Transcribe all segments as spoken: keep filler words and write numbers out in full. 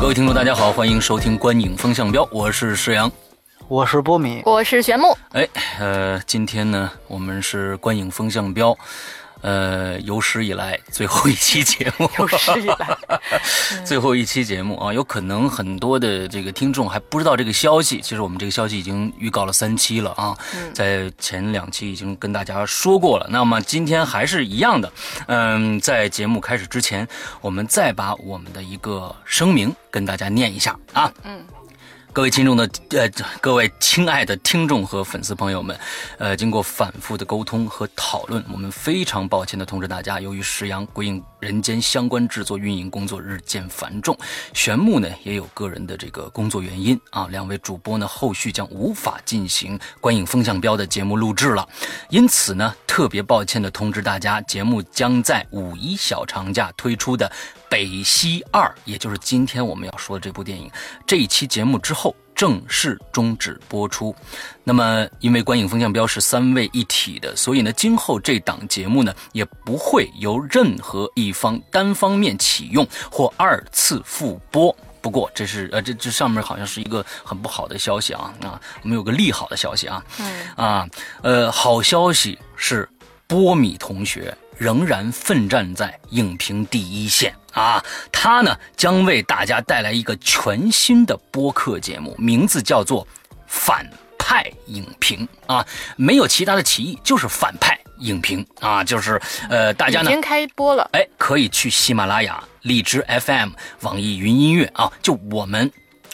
各位听众大家好，欢迎收听观影风向标，我是石阳，我是波米，我是玄木。哎，呃，今天呢，我们是观影风向标，呃，有史以来最后一期节目，有史以来最后一期节目啊，有可能很多的这个听众还不知道这个消息，其实我们这个消息已经预告了三期了啊，嗯、在前两期已经跟大家说过了。那么今天还是一样的，嗯，在节目开始之前，我们再把我们的一个声明跟大家念一下啊，嗯。各位听众的呃，各位亲爱的听众和粉丝朋友们，呃，经过反复的沟通和讨论，我们非常抱歉的通知大家，由于石阳鬼影人间相关制作运营工作日渐繁重，玄牧呢也有个人的这个工作原因啊，两位主播呢后续将无法进行观影风向标的节目录制了，因此呢，特别抱歉的通知大家，节目将在五一小长假推出的《北西二》，也就是今天我们要说的这部电影，这一期节目之后正式终止播出。那么因为观影风向标是三位一体的，所以呢，今后这档节目呢也不会由任何一方单方面启用或二次复播。不过这是呃这这上面好像是一个很不好的消息啊啊，我们有个利好的消息啊、嗯、啊呃好消息是波米同学仍然奋战在影评第一线啊，他呢将为大家带来一个全新的播客节目，名字叫做反派影评啊，没有其他的歧义，就是反派影评啊，就是呃大家呢已经开播了，哎，可以去喜马拉雅、荔枝 F M、 网易云音乐啊，就我们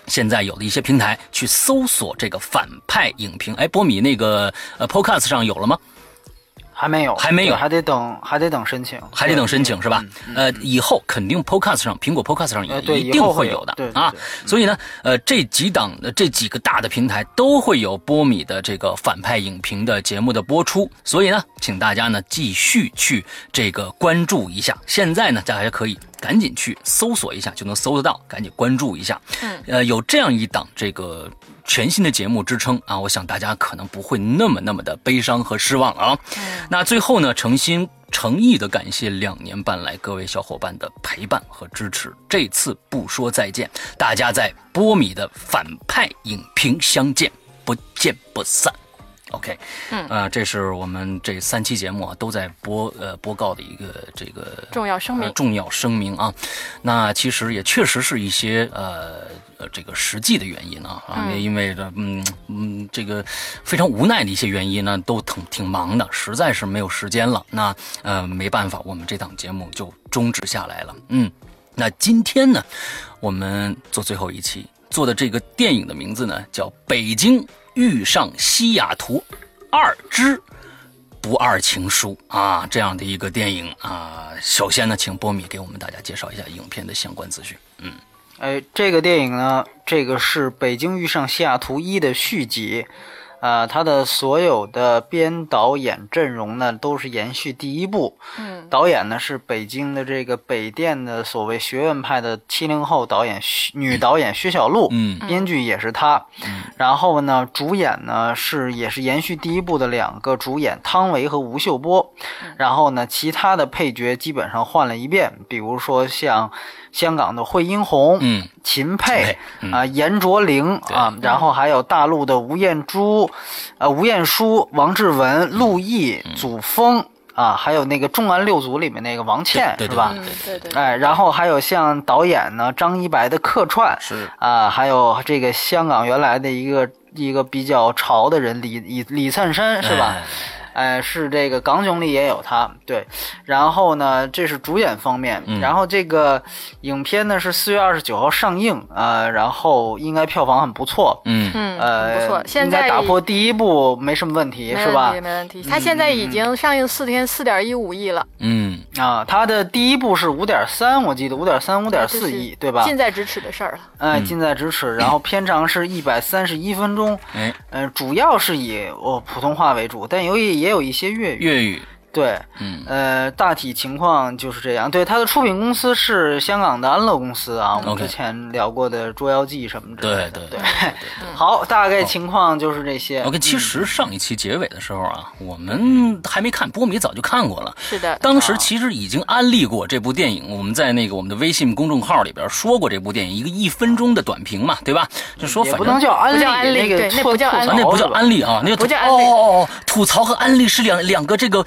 现在有的一些平台去搜索这个反派影评。哎，波米那个呃 Podcast 上有了吗？还没有，还没有，还得等，还得等申请，还得等申请是吧、嗯嗯？呃，以后肯定 Podcast 上，苹果 Podcast 上也一定会有的、呃、对会有啊对对对。所以呢，呃，这几档、这几个大的平台都会有波米的这个反派影评的节目的播出。所以呢，请大家呢继续去这个关注一下。现在呢，大家可以赶紧去搜索一下，就能搜得到，赶紧关注一下。嗯，呃，有这样一档这个全新的节目支撑啊，我想大家可能不会那么那么的悲伤和失望了啊。嗯、那最后呢，诚心诚意的感谢两年半来各位小伙伴的陪伴和支持，这次不说再见，大家在波米的反派影评相见，不见不散。OK， 嗯、呃、这是我们这三期节目啊都在播呃播告的一个这个重要声明、呃、重要声明啊。那其实也确实是一些呃这个实际的原因啊，啊、嗯，因为嗯嗯这个非常无奈的一些原因呢，都挺挺忙的，实在是没有时间了。那呃没办法，我们这档节目就终止下来了。嗯，那今天呢，我们做最后一期做的这个电影的名字呢叫《北京遇上西雅图二之不二情书》啊，这样的一个电影啊。首先呢，请波米给我们大家介绍一下影片的相关资讯。嗯，哎，这个电影呢，这个是《北京遇上西雅图一》的续集，啊、呃，它的所有的编导演阵容呢都是延续第一部。嗯，导演呢是北京的这个北电的所谓学院派的七零后导演，女导演薛晓路。嗯，编剧也是她。嗯，然后呢，主演呢是也是延续第一部的两个主演汤唯和吴秀波。然后呢，其他的配角基本上换了一遍，比如说像香港的惠英红，嗯，秦沛啊、呃，严卓玲啊，然后还有大陆的吴彦珠，呃，吴彦姝、王志文、陆毅、嗯、祖峰啊，还有那个《重案六组》里面那个王倩，对对对对，是吧？嗯、对, 对对。哎，然后还有像导演呢张一白的客串，是啊，还有这个香港原来的一个一个比较潮的人李李李灿山，是吧？哎呃，是这个港囧里也有他，对。然后呢，这是主演方面，嗯、然后这个影片呢是四月二十九号上映，呃，然后应该票房很不错，嗯嗯，呃，不错，现在应该打破第一部没什么问题，是吧？没问题，他现在已经上映四天，四点一五亿了，嗯啊，他的第一部是五点三，我记得五点三、五点四亿，对吧？近在咫尺的事儿了，哎、嗯，近在咫尺。然后片长是一百三十一分钟，嗯、呃，主要是以我、哦、普通话为主，但由于也有一些粤语，粤语，对，嗯，呃，大体情况就是这样。对，它的出品公司是香港的安乐公司啊，我们之前聊过的《捉妖记》什么之类的。对对 对, 对, 对, 对。好，大概情况就是这些。OK， 其实上一期结尾的时候啊，我们还没看，波米早就看过了。是的。当时其实已经安利过这部电影，我们在那个我们的微信公众号里边说过这部电影，一个一分钟的短评嘛，对吧？就说反正也不能叫安利，那个那不叫安利，那不叫安利啊，那个、不叫安利。哦哦哦，吐槽和安利是两两个这个。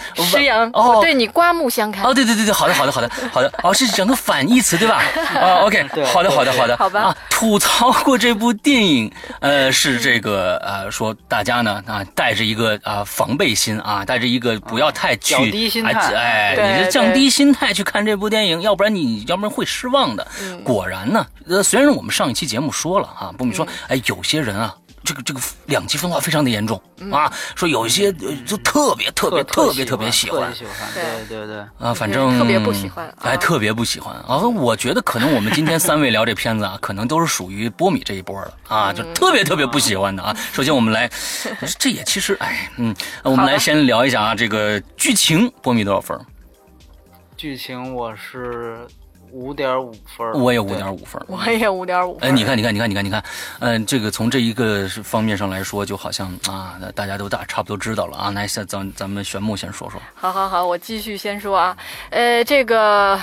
哦，我对你刮目相看。哦，对对对对，好的好的好的好的，哦，是整个反义词对吧？啊 ，OK， 好的好的好的，好吧、啊。吐槽过这部电影，呃，是这个呃，说大家呢啊，带着一个啊、呃、防备心啊，带着一个不要太去、啊、降低心态，哎，你就降低心态去看这部电影，要不然你要不然会失望的。嗯、果然呢，呃，虽然我们上一期节目说了啊，不米说、嗯，哎，有些人啊。这个这个两极分化非常的严重、嗯、啊，说有一些就特别特别特别特别喜欢，对对对啊，反正特别不喜欢，哎，特别不喜欢啊。我觉得可能我们今天三位聊这片子啊，可能都是属于波米这一波的啊，就特别特别不喜欢的啊。嗯、首先我们来，这也其实哎，嗯，我们来先聊一下啊，这个剧情波米多少分？剧情我是。五点五分，我也五点五分，我也五点五分。哎，你看，你看，你看，你看，你看，嗯、呃，这个从这一个方面上来说，就好像啊，大家都大差不多知道了啊。来，咱咱们玄牧先说说。好好好，我继续先说啊。呃，这个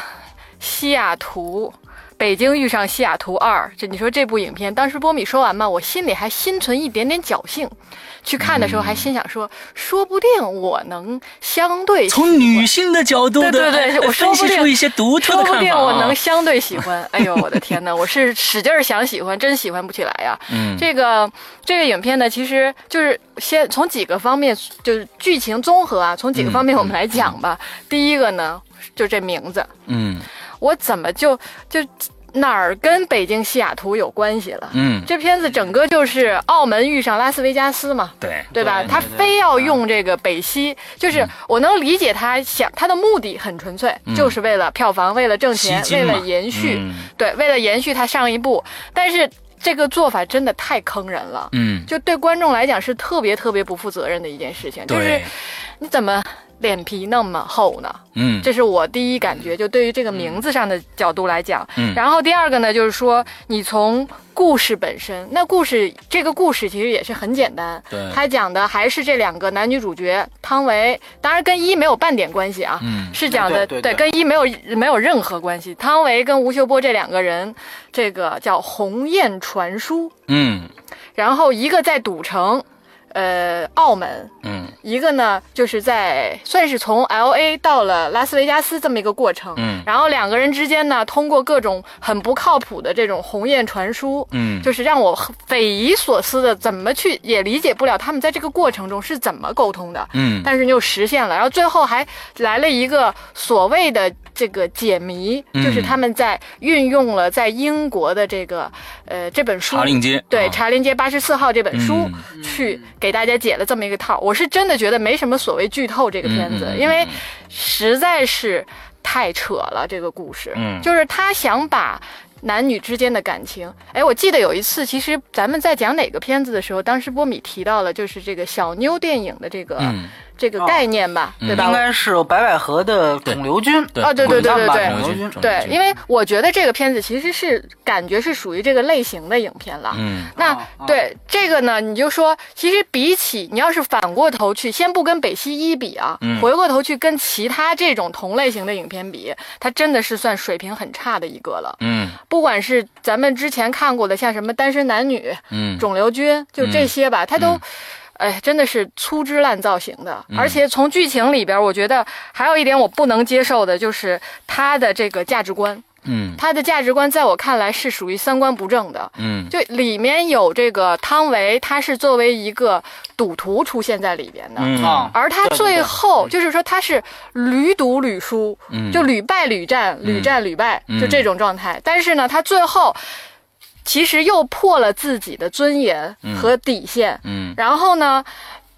西雅图，北京遇上西雅图二，这你说这部影片，当时波米说完嘛，我心里还心存一点点侥幸。去看的时候还心想说，嗯、说不定我能相对从女性的角度的，对对对，我分析出一些独特的看法、啊，说不定我能相对喜欢。哎呦，我的天哪！我是使劲想喜欢，真喜欢不起来呀、啊。嗯，这个这个影片呢，其实就是先从几个方面，就是剧情综合啊，从几个方面我们来讲吧。嗯、第一个呢，就这名字，嗯，我怎么就就。哪儿跟北京西雅图有关系了？嗯，这片子整个就是澳门遇上拉斯维加斯嘛，对对吧？他非要用这个北西，嗯、就是我能理解他想他的目的很纯粹，嗯、就是为了票房，为了挣钱，为了延续，嗯、对，为了延续他上一部，但是。这个做法真的太坑人了，嗯，就对观众来讲是特别特别不负责任的一件事情，就是你怎么脸皮那么厚呢？嗯，这是我第一感觉，就对于这个名字上的角度来讲，嗯，然后第二个呢，就是说你从故事本身，那故事这个故事其实也是很简单，对，他讲的还是这两个男女主角汤唯，当然跟一没有半点关系啊，嗯，是讲的 对, 对, 对, 对跟一没有没有任何关系，汤唯跟吴秀波这两个人。这个叫鸿雁传书，嗯，然后一个在赌城，呃，澳门，嗯，一个呢就是在算是从 L A 到了拉斯维加斯这么一个过程，嗯，然后两个人之间呢，通过各种很不靠谱的这种鸿雁传书，嗯，就是让我匪夷所思的，怎么去也理解不了他们在这个过程中是怎么沟通的，嗯，但是又实现了，然后最后还来了一个所谓的。这个解谜就是他们在运用了在英国的这个呃这本书《茶陵街》对《茶陵街八十四号》这本书、嗯、去给大家解了这么一个套。我是真的觉得没什么所谓剧透这个片子，嗯、因为实在是太扯了这个故事。嗯，就是他想把男女之间的感情，哎，我记得有一次，其实咱们在讲哪个片子的时候，当时波米提到了就是这个小妞电影的这个。嗯这个概念吧、哦、对吧，应该是白百合的孔刘军啊、哦、对对对对对对对，因为我觉得这个片子其实是感觉是属于这个类型的影片了，嗯，那、哦、对、哦、这个呢你就说其实比起你要是反过头去先不跟北西一比啊、嗯、回过头去跟其他这种同类型的影片比，它真的是算水平很差的一个了，嗯，不管是咱们之前看过的像什么单身男女，嗯，肿瘤君就这些吧、嗯、它都、嗯哎，真的是粗制滥造型的，而且从剧情里边，我觉得还有一点我不能接受的，就是他的这个价值观。嗯，他的价值观在我看来是属于三观不正的。嗯，就里面有这个汤唯，他是作为一个赌徒出现在里边的，嗯，而他最后就是说他是屡赌屡输，嗯，就屡败屡战，屡战屡败，嗯，就这种状态。但是呢，他最后其实又破了自己的尊严和底线，嗯，嗯，然后呢，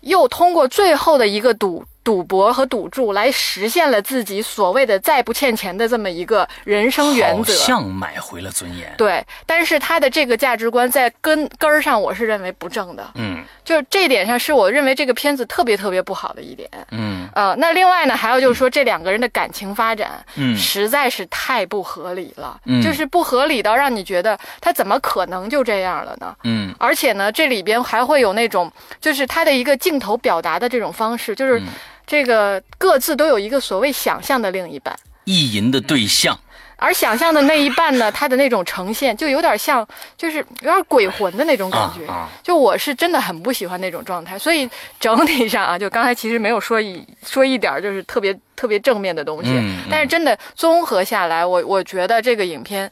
又通过最后的一个赌。赌博和赌注来实现了自己所谓的再不欠钱的这么一个人生原则，好像买回了尊严。对，但是他的这个价值观在根根儿上，我是认为不正的。嗯，就是这点上是我认为这个片子特别特别不好的一点。嗯，呃，那另外呢，还有就是说这两个人的感情发展，嗯，实在是太不合理了，嗯，就是不合理到让你觉得他怎么可能就这样了呢？嗯，而且呢，这里边还会有那种就是他的一个镜头表达的这种方式，就是。嗯，这个各自都有一个所谓想象的另一半，意淫的对象，而想象的那一半呢，它的那种呈现就有点像，就是有点鬼魂的那种感觉，啊啊，就我是真的很不喜欢那种状态。所以整体上啊，就刚才其实没有说一说一点就是特别特别正面的东西，嗯嗯，但是真的综合下来，我我觉得这个影片，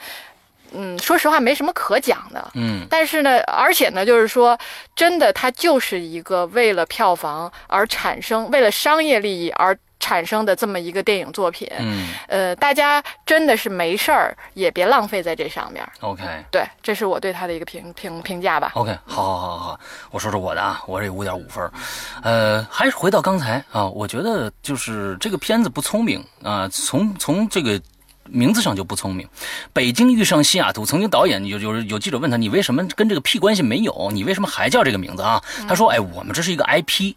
嗯，说实话没什么可讲的，嗯，但是呢，而且呢，就是说，真的，它就是一个为了票房而产生，为了商业利益而产生的这么一个电影作品，嗯，呃，大家真的是没事儿也别浪费在这上面。OK， 对，这是我对它的一个评评评价吧。OK， 好，好，好，好，我说说我的啊，我这五点五分，呃，还是回到刚才啊，我觉得就是这个片子不聪明啊，从从这个。名字上就不聪明，北京遇上西雅图。曾经导演有有有记者问他，你为什么跟这个屁关系没有？你为什么还叫这个名字啊？他说，哎，我们这是一个 I P，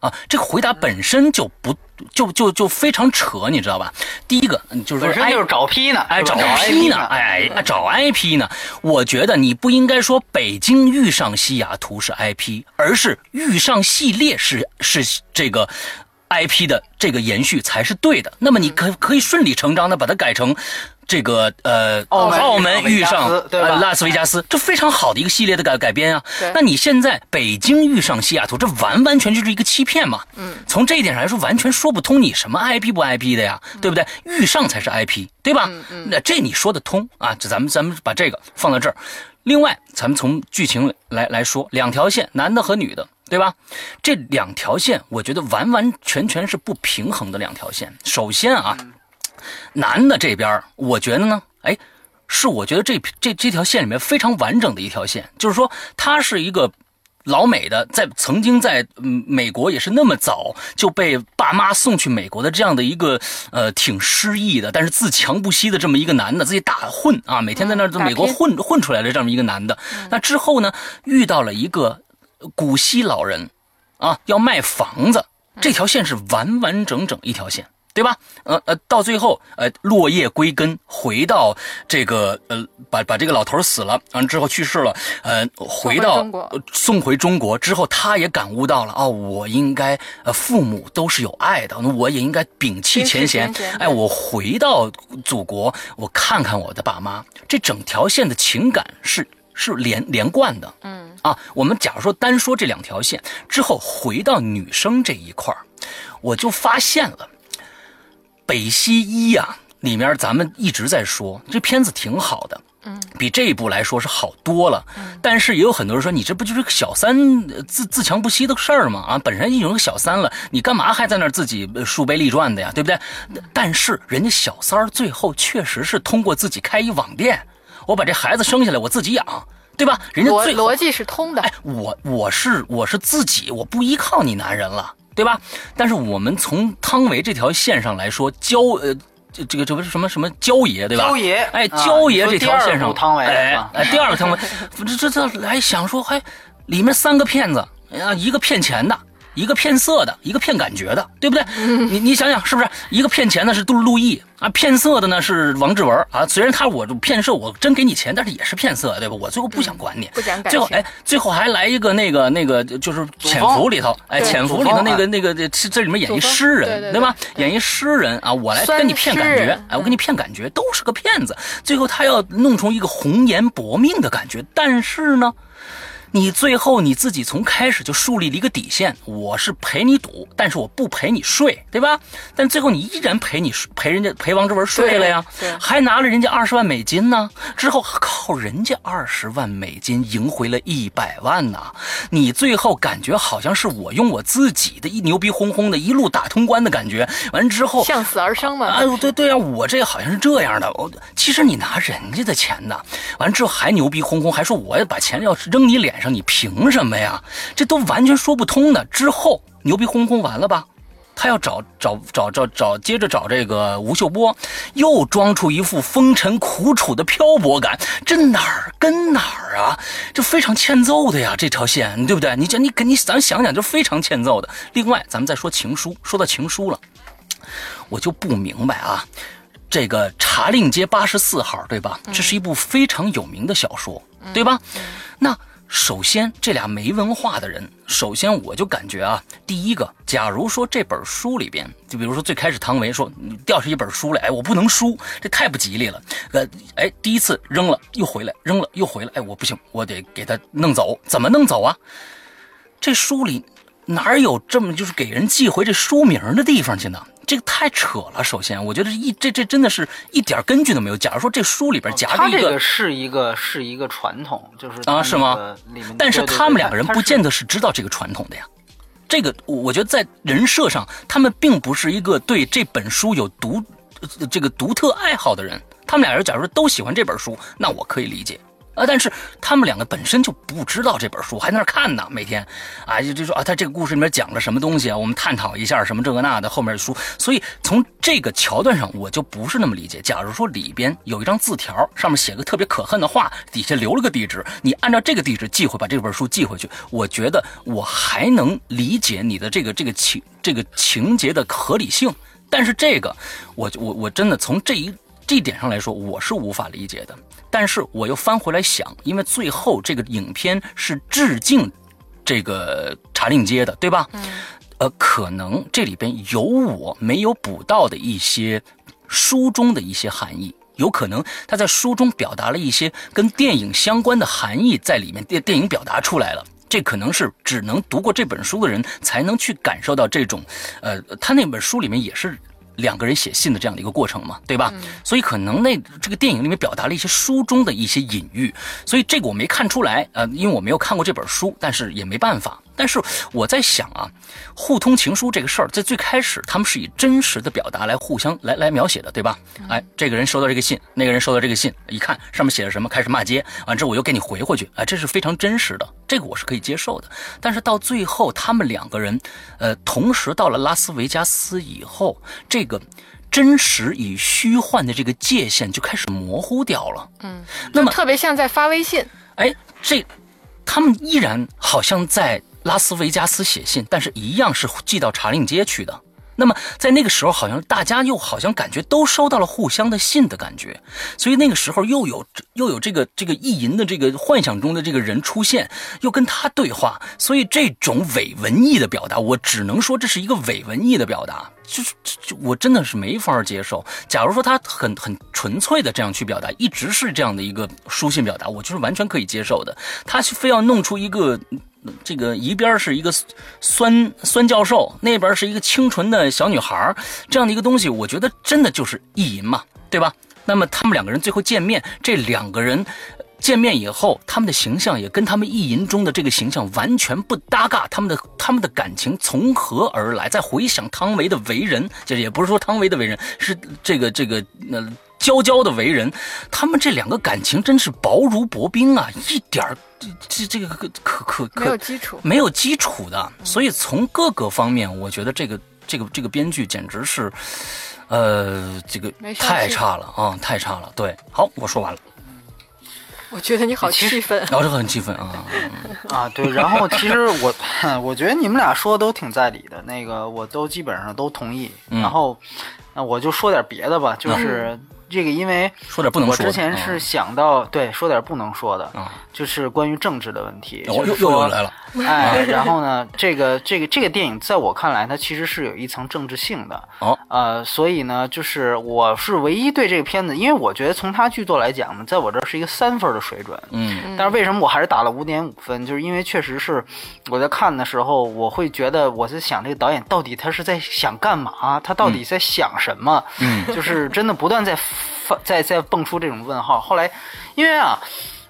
啊，这个回答本身就不就就就非常扯，你知道吧？第一个就是本身就是找 P 呢，哎，找 P 呢，哎，找 I P 呢。我觉得你不应该说北京遇上西雅图是 I P， 而是遇上系列是是这个。I P 的这个延续才是对的，那么你可可以顺理成章的把它改成这个呃澳门遇上拉斯维加斯，这非常好的一个系列的改改编啊。那你现在北京遇上西雅图，这完完全就是一个欺骗嘛。嗯，从这一点上来说，完全说不通你什么 I P 不 I P 的呀，对不对？遇上才是 I P， 对吧？那这你说得通啊，这咱们咱们把这个放到这儿。另外，咱们从剧情来来说，两条线，男的和女的。对吧？这两条线，我觉得完完全全是不平衡的两条线。首先啊，男的这边，我觉得呢，哎，是我觉得这这这条线里面非常完整的一条线，就是说他是一个老美的，在曾经在美国也是那么早就被爸妈送去美国的这样的一个呃挺失意的，但是自强不息的这么一个男的，自己打混啊，每天在那美国混混出来的这么一个男的。那之后呢，遇到了一个。古稀老人啊，要卖房子，这条线是完完整整一条线，对吧？呃呃，到最后呃落叶归根，回到这个呃把把这个老头死了，完之后去世了，呃回到送 回,、呃、送回中国之后，他也感悟到了啊、哦，我应该呃父母都是有爱的，我也应该摒弃前嫌，哎，我回到祖国，我看看我的爸妈，这整条线的情感是。是连连贯的，嗯啊，我们假如说单说这两条线之后，回到女生这一块我就发现了，北西一啊里面咱们一直在说这片子挺好的，嗯，比这一部来说是好多了，嗯，但是也有很多人说你这不就是个小三自自强不息的事儿吗？啊，本身已经是小三了，你干嘛还在那儿自己树碑立传的呀，对不对？但是人家小三最后确实是通过自己开一网店。我把这孩子生下来，我自己养，对吧？人家最逻辑是通的。哎，我我是我是自己，我不依靠你男人了，对吧？但是我们从汤唯这条线上来说，交呃这个这不是什么什么焦爷，对吧？焦爷，哎，焦爷这条线上，啊、汤唯，哎哎，第二个汤唯，这这这还想说还、哎、里面三个骗子啊，一个骗钱的。一个骗色的，一个骗感觉的，对不对？你你想想是不是？一个骗钱的是杜陆毅啊，骗色的呢是王志文啊。虽然他我骗色，我真给你钱，但是也是骗色，对吧？我最后不想管你，嗯、不想管。最后哎，最后还来一个那个那个，就是潜伏里头，哎，潜伏里头那个那个这里面演一诗人，对, 对, 对, 对吧？演一诗人啊，我来跟你骗感觉，哎，我跟你骗感觉，都是个骗子。最后他要弄出一个红颜薄命的感觉，但是呢。你最后你自己从开始就树立了一个底线，我是陪你赌，但是我不陪你睡，对吧？但最后你依然陪你陪人家陪王志文睡了呀，还拿了人家二十万美金呢。之后靠人家二十万美金赢回了一百万呢。你最后感觉好像是我用我自己的一牛逼轰轰的一路打通关的感觉，完之后向死而生嘛。哎、啊，对对啊，我这好像是这样的。其实你拿人家的钱呢，完之后还牛逼轰轰，还说我把钱要扔你脸上，你凭什么呀？这都完全说不通的。之后牛逼轰轰完了吧？他要找找找找找，接着找这个吴秀波，又装出一副风尘苦楚的漂泊感，这哪儿跟哪儿啊？这非常欠揍的呀，这条线，对不对？你这你给你咱想想，这非常欠揍的。另外，咱们再说情书，说到情书了，我就不明白啊，这个《茶令街八十四号》对吧？这是一部非常有名的小说，对吧？那首先这俩没文化的人，首先我就感觉啊，第一个，假如说这本书里边，就比如说最开始汤唯说你掉下一本书来，哎，我不能输，这太不吉利了。呃，哎，第一次扔了又回来，扔了又回来，哎，我不行，我得给他弄走，怎么弄走啊？这书里哪有这么就是给人寄回这书名的地方去呢？这个太扯了。首先我觉得一这这真的是一点根据都没有。假如说这书里边夹着一个、哦、他这个是一个是一个传统，就是啊，是吗？但是他们两个人不见得是知道这个传统的呀。这个我觉得在人设上他们并不是一个对这本书有独这个独特爱好的人。他们俩人假如说都喜欢这本书，那我可以理解啊，但是他们两个本身就不知道这本书，还在那看呢，每天啊就就说啊，他这个故事里面讲了什么东西啊，我们探讨一下什么这个那的后面的书，所以从这个桥段上我就不是那么理解。假如说里边有一张字条，上面写个特别可恨的话，底下留了个地址，你按照这个地址寄回，把这本书寄回去，我觉得我还能理解你的这个这个情这个情节的合理性，但是这个我我我真的从这一这一点上来说，我是无法理解的。但是我又翻回来想，因为最后这个影片是致敬这个茶令街的，对吧？嗯。呃，可能这里边有我没有补到的一些书中的一些含义，有可能他在书中表达了一些跟电影相关的含义在里面，电电影表达出来了。这可能是只能读过这本书的人才能去感受到这种，呃，他那本书里面也是两个人写信的这样的一个过程嘛，对吧？嗯、所以可能那这个电影里面表达了一些书中的一些隐喻，所以这个我没看出来，呃，因为我没有看过这本书，但是也没办法。但是我在想啊，互通情书这个事儿，在最开始他们是以真实的表达来互相来来描写的，对吧？哎，这个人收到这个信，那个人收到这个信，一看上面写着什么，开始骂街，完之后我又给你回回去，哎，这是非常真实的，这个我是可以接受的。但是到最后，他们两个人，呃，同时到了拉斯维加斯以后，这个真实与虚幻的这个界限就开始模糊掉了。嗯，那么特别像在发微信。哎，这他们依然好像在拉斯维加斯写信，但是一样是寄到茶令街去的。那么在那个时候好像大家又好像感觉都收到了互相的信的感觉，所以那个时候又有又有这个这个意淫的这个幻想中的这个人出现，又跟他对话，所以这种伪文艺的表达，我只能说这是一个伪文艺的表达，就是我真的是没法接受。假如说他很很纯粹的这样去表达，一直是这样的一个书信表达，我就是完全可以接受的。他非要弄出一个这个一边是一个酸酸教授，那边是一个清纯的小女孩，这样的一个东西，我觉得真的就是意淫嘛，对吧？那么他们两个人最后见面，这两个人见面以后，他们的形象也跟他们意淫中的这个形象完全不搭嘎，他们的他们的感情从何而来？在回想汤唯的为人，就是也不是说汤唯的为人，是这个这个呃娇娇的为人，他们这两个感情真是薄如薄冰啊，一点儿这这个可可可没有基础，没有基础的。所以从各个方面，我觉得这个这个这个编剧简直是，呃，这个太差了啊，太差了。对，好，我说完了。我觉得你好气愤，聊得很气愤啊啊！对，然后其实我我觉得你们俩说的都挺在理的，那个我都基本上都同意。嗯、然后那我就说点别的吧，就是。嗯这个因为说点不能说的，我之前是想到、嗯、对说点不能说的、嗯，就是关于政治的问题。我、哦就是、又又来了，哎，然后呢，这个这个这个电影在我看来，它其实是有一层政治性的。哦，呃，所以呢，就是我是唯一对这个片子，因为我觉得从它剧作来讲呢，在我这是一个三分的水准。嗯，但是为什么我还是打了五点五分？就是因为确实是我在看的时候，我会觉得我在想这个导演到底他是在想干嘛，他到底在想什么？嗯，就是真的不断在。再再蹦出这种问号，后来，因为啊，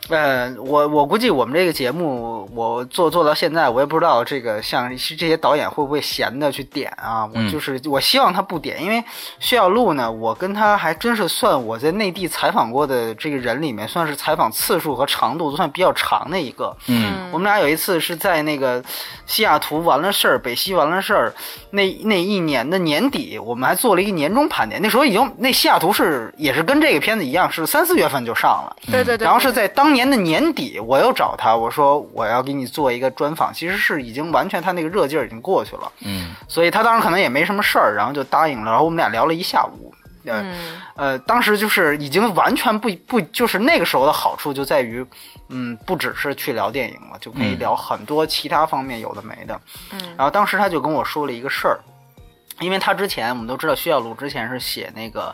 呃，我我估计我们这个节目，我做做到现在，我也不知道这个像这些导演会不会闲的去点啊，我就是我希望他不点，因为薛晓路呢，我跟他还真是算我在内地采访过的这个人里面，算是采访次数和长度都算比较长的一个。嗯，我们俩有一次是在那个西雅图完了事儿，北西完了事儿，那那一年的年底，我们还做了一个年终盘点。那时候已经，那西雅图是也是跟这个片子一样，是三四月份就上了。对对对。然后是在当年的年底，我又找他，我说我要给你做一个专访。其实是已经完全他那个热劲儿已经过去了。嗯。所以他当时可能也没什么事儿，然后就答应了。然后我们俩聊了一下午。呃、嗯。呃，当时就是已经完全不不，就是那个时候的好处就在于。嗯，不只是去聊电影了，就可以聊很多其他方面有的没的。嗯，然后当时他就跟我说了一个事儿，因为他之前我们都知道，薛晓路之前是写那个，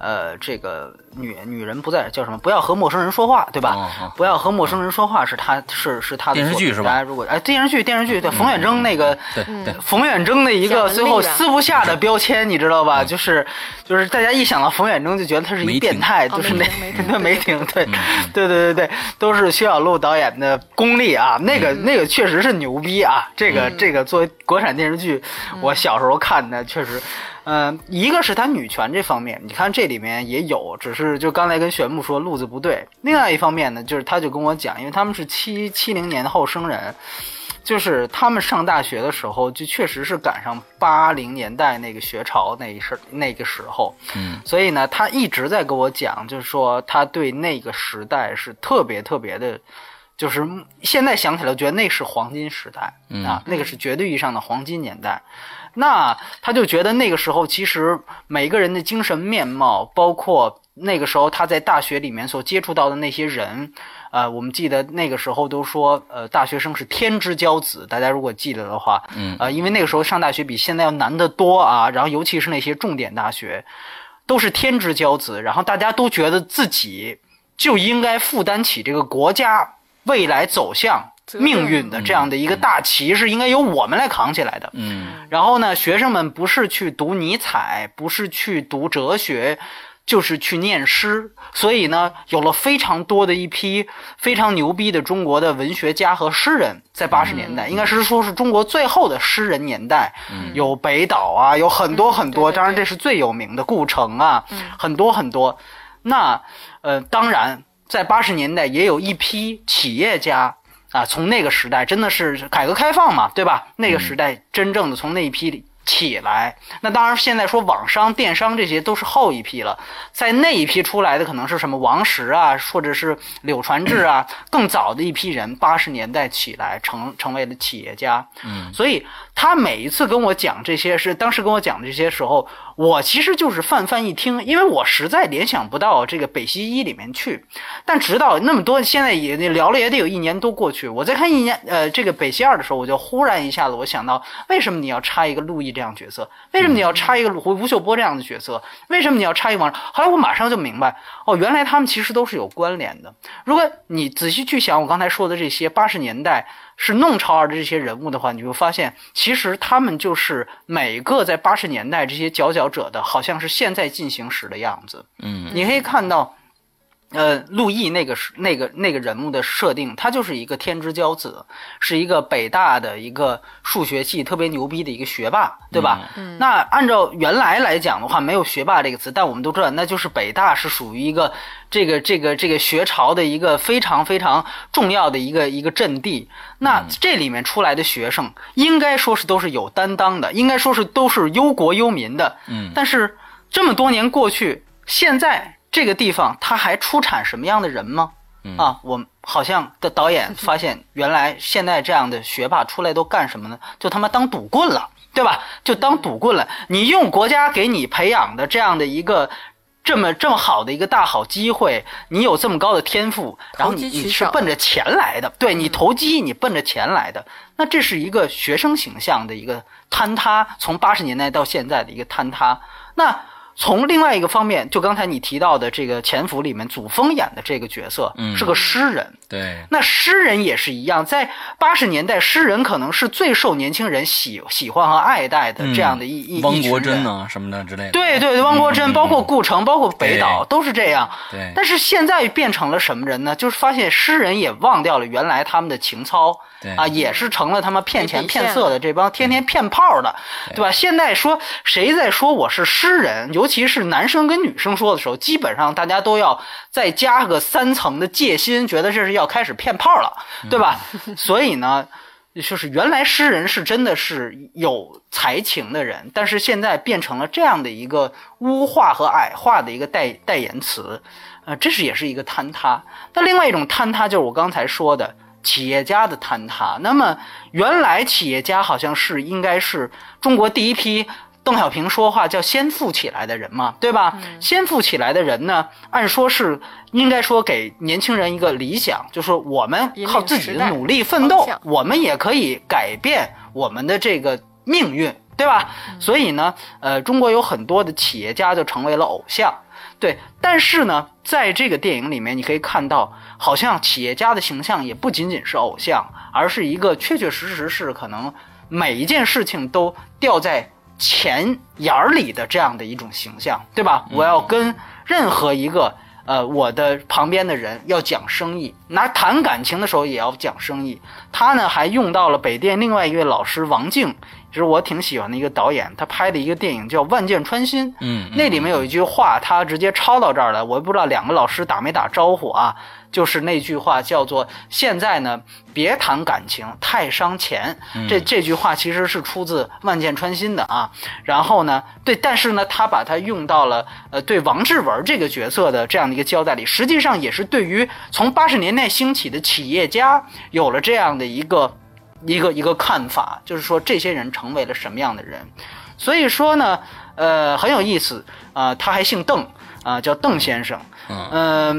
呃，这个女女人不在叫什么？不要和陌生人说话，对吧？哦哦、不要和陌生人说话是他是是他的电视剧是吧？大家如果哎电视剧电视剧对、嗯、冯远征那个、嗯、对冯远征的一个最后撕不下的标签，你知道吧？嗯、就是就是大家一想到冯远征就觉得他是一变态，就是那那梅婷对、嗯、对对对对，都是薛晓路导演的功力啊，那个、嗯、那个确实是牛逼啊，这个、嗯、这个作为国产电视剧，嗯、我小时候看的确实。嗯、呃，一个是他女权这方面，你看这里面也有，只是就刚才跟玄牧说路子不对。另外一方面呢，就是他就跟我讲，因为他们是七七零年后生人，就是他们上大学的时候，就确实是赶上八零年代那个学潮那一时那个时候。嗯，所以呢，他一直在跟我讲，就是说他对那个时代是特别特别的。就是现在想起来我觉得那是黄金时代、嗯、啊，那个是绝对意义上的黄金年代。那他就觉得那个时候其实每个人的精神面貌，包括那个时候他在大学里面所接触到的那些人，呃，我们记得那个时候都说呃，大学生是天之骄子，大家如果记得的话，嗯，呃，因为那个时候上大学比现在要难得多啊，然后尤其是那些重点大学都是天之骄子，然后大家都觉得自己就应该负担起这个国家未来走向命运的这样的一个大旗是应该由我们来扛起来的。嗯，然后呢，学生们不是去读尼采，不是去读哲学，就是去念诗。所以呢，有了非常多的一批非常牛逼的中国的文学家和诗人，在八十年代、嗯、应该是说是中国最后的诗人年代、嗯、有北岛啊，有很多很多、嗯、对对对，当然这是最有名的顾城啊、嗯、很多很多。那呃当然在八十年代也有一批企业家啊，从那个时代真的是改革开放嘛，对吧？那个时代真正的从那一批里起来。那当然现在说网商、电商这些都是后一批了，在那一批出来的可能是什么王石啊，或者是柳传志啊，更早的一批人，八十年代起来成成为了企业家。嗯，所以他每一次跟我讲这些事，当时跟我讲这些时候，我其实就是泛泛一听，因为我实在联想不到这个北西一里面去。但直到那么多，现在也聊了也得有一年多过去，我在看一年呃这个北西二的时候，我就忽然一下子我想到，为什么你要插一个陆毅这样的角色？为什么你要插一个吴秀波这样的角色？为什么你要插一个王？后来我马上就明白，哦，原来他们其实都是有关联的。如果你仔细去想我刚才说的这些八十年代是弄潮儿的这些人物的话，你就会发现其实他们就是每个在八十年代这些佼佼者的好像是现在进行时的样子。嗯，你可以看到呃陆毅那个那个那个人物的设定，他就是一个天之骄子，是一个北大的一个数学系特别牛逼的一个学霸，对吧？嗯，那按照原来来讲的话没有学霸这个词，但我们都知道那就是北大是属于一个这个这个这个学潮的一个非常非常重要的一个一个阵地。那这里面出来的学生应该说是都是有担当的，应该说是都是忧国忧民的。嗯，但是这么多年过去，现在这个地方他还出产什么样的人吗？啊，我好像的导演发现原来现在这样的学霸出来都干什么呢？就他妈当赌棍了，对吧？就当赌棍了。你用国家给你培养的这样的一个这么这么好的一个大好机会，你有这么高的天赋，然后你你是奔着钱来的，对，你投机你奔着钱来的，那这是一个学生形象的一个坍塌，从八十年代到现在的一个坍塌。那从另外一个方面，就刚才你提到的这个《潜伏》里面祖峰演的这个角色、嗯、是个诗人，对，那诗人也是一样，在八十年代诗人可能是最受年轻人喜喜欢和爱戴的这样的一、嗯、汪国真啊什么的之类的，对对，汪国真、嗯、包括顾城包括北岛都是这样，对，但是现在变成了什么人呢？就是发现诗人也忘掉了原来他们的情操，啊，也是成了他们骗钱骗色的这帮天天骗炮的，对吧？现在说谁在说我是诗人，尤其是男生跟女生说的时候，基本上大家都要再加个三层的戒心，觉得这是要开始骗炮了，对吧？嗯、所以呢，就是原来诗人是真的是有才情的人，但是现在变成了这样的一个污化和矮化的一个代代言词，呃，这是也是一个坍塌。但另外一种坍塌就是我刚才说的。企业家的坍塌，那么原来企业家好像是应该是中国第一批，邓小平说话叫先富起来的人嘛，对吧、嗯、先富起来的人呢，按说是应该说给年轻人一个理想，就是说我们靠自己的努力奋斗，我们也可以改变我们的这个命运，对吧、嗯、所以呢呃，中国有很多的企业家就成为了偶像，对，但是呢在这个电影里面你可以看到，好像企业家的形象也不仅仅是偶像，而是一个确确实实是可能每一件事情都掉在钱眼里的这样的一种形象，对吧？我要跟任何一个呃我的旁边的人要讲生意，拿谈感情的时候也要讲生意。他呢还用到了北电另外一位老师王静，就是我挺喜欢的一个导演，他拍的一个电影叫《万箭穿心》， 嗯, 嗯，那里面有一句话他直接抄到这儿来，我不知道两个老师打没打招呼啊，就是那句话叫做现在呢别谈感情太伤钱，这这句话其实是出自《万箭穿心》的啊。然后呢对，但是呢他把它用到了呃对王志文这个角色的这样的一个交代里，实际上也是对于从八十年代兴起的企业家有了这样的一个一个一个看法，就是说这些人成为了什么样的人。所以说呢呃很有意思啊、呃、他还姓邓啊、呃、叫邓先生，嗯、呃、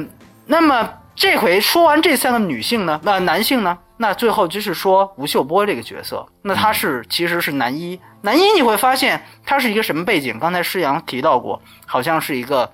那么这回说完这三个女性呢，那、呃、男性呢，那最后就是说吴秀波这个角色，那他是其实是男一，男一你会发现他是一个什么背景，刚才施洋提到过，好像是一个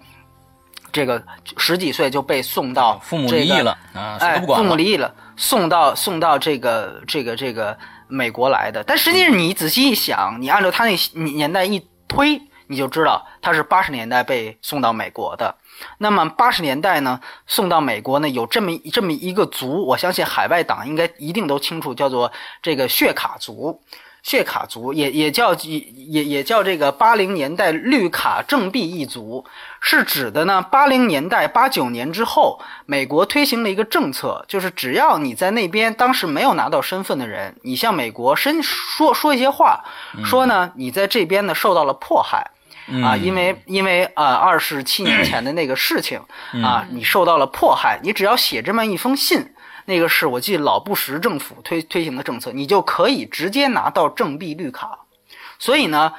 这个十几岁就被送到、这个、父母离异了啊，谁都不管了、哎、父母离异了，送到送到这个这个这个美国来的。但实际上你仔细一想，你按照他那年代一推，你就知道他是八十年代被送到美国的。那么八十年代呢送到美国呢有这么这么一个族，我相信海外党应该一定都清楚，叫做这个血卡族。血卡族也也叫也也叫这个八零年代绿卡政币一族，是指的呢八零年代八九年之后，美国推行了一个政策，就是只要你在那边当时没有拿到身份的人，你向美国申说说一些话，说呢你在这边呢受到了迫害。啊，因为因为呃，二十七年前的那个事情啊，你受到了迫害，你只要写这么一封信，那个是我记得老布什政府推推行的政策，你就可以直接拿到政币绿卡。所以呢，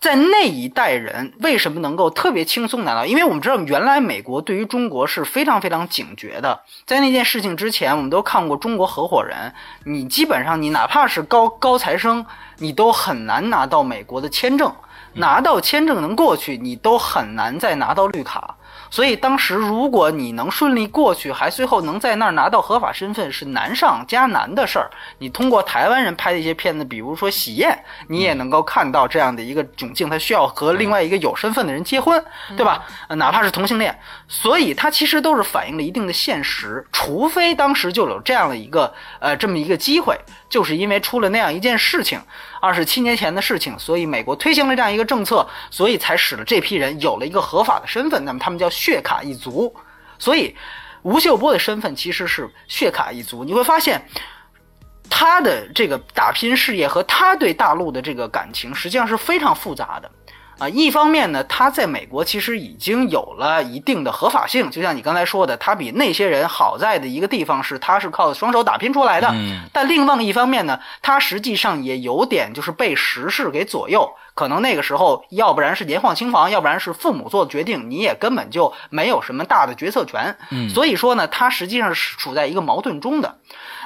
在那一代人为什么能够特别轻松拿到？因为我们知道原来美国对于中国是非常非常警觉的，在那件事情之前，我们都看过《中国合伙人》，你基本上你哪怕是高高材生，你都很难拿到美国的签证。拿到签证能过去，你都很难再拿到绿卡。所以当时如果你能顺利过去，还最后能在那儿拿到合法身份，是难上加难的事儿。你通过台湾人拍的一些片子，比如说《喜宴》，你也能够看到这样的一个窘境，他需要和另外一个有身份的人结婚，对吧？哪怕是同性恋，所以他其实都是反映了一定的现实。除非当时就有这样的一个呃这么一个机会，就是因为出了那样一件事情，二十七年前的事情，所以美国推行了这样一个政策，所以才使得这批人有了一个合法的身份。那么他们叫血卡一族，所以吴秀波的身份其实是血卡一族。你会发现他的这个打拼事业和他对大陆的这个感情实际上是非常复杂的啊。一方面呢，他在美国其实已经有了一定的合法性，就像你刚才说的，他比那些人好在的一个地方是他是靠双手打拼出来的，但另外一方面呢，他实际上也有点就是被时势给左右，可能那个时候要不然是年晃亲王，要不然是父母做的决定，你也根本就没有什么大的决策权。嗯，所以说呢，它实际上是处在一个矛盾中的。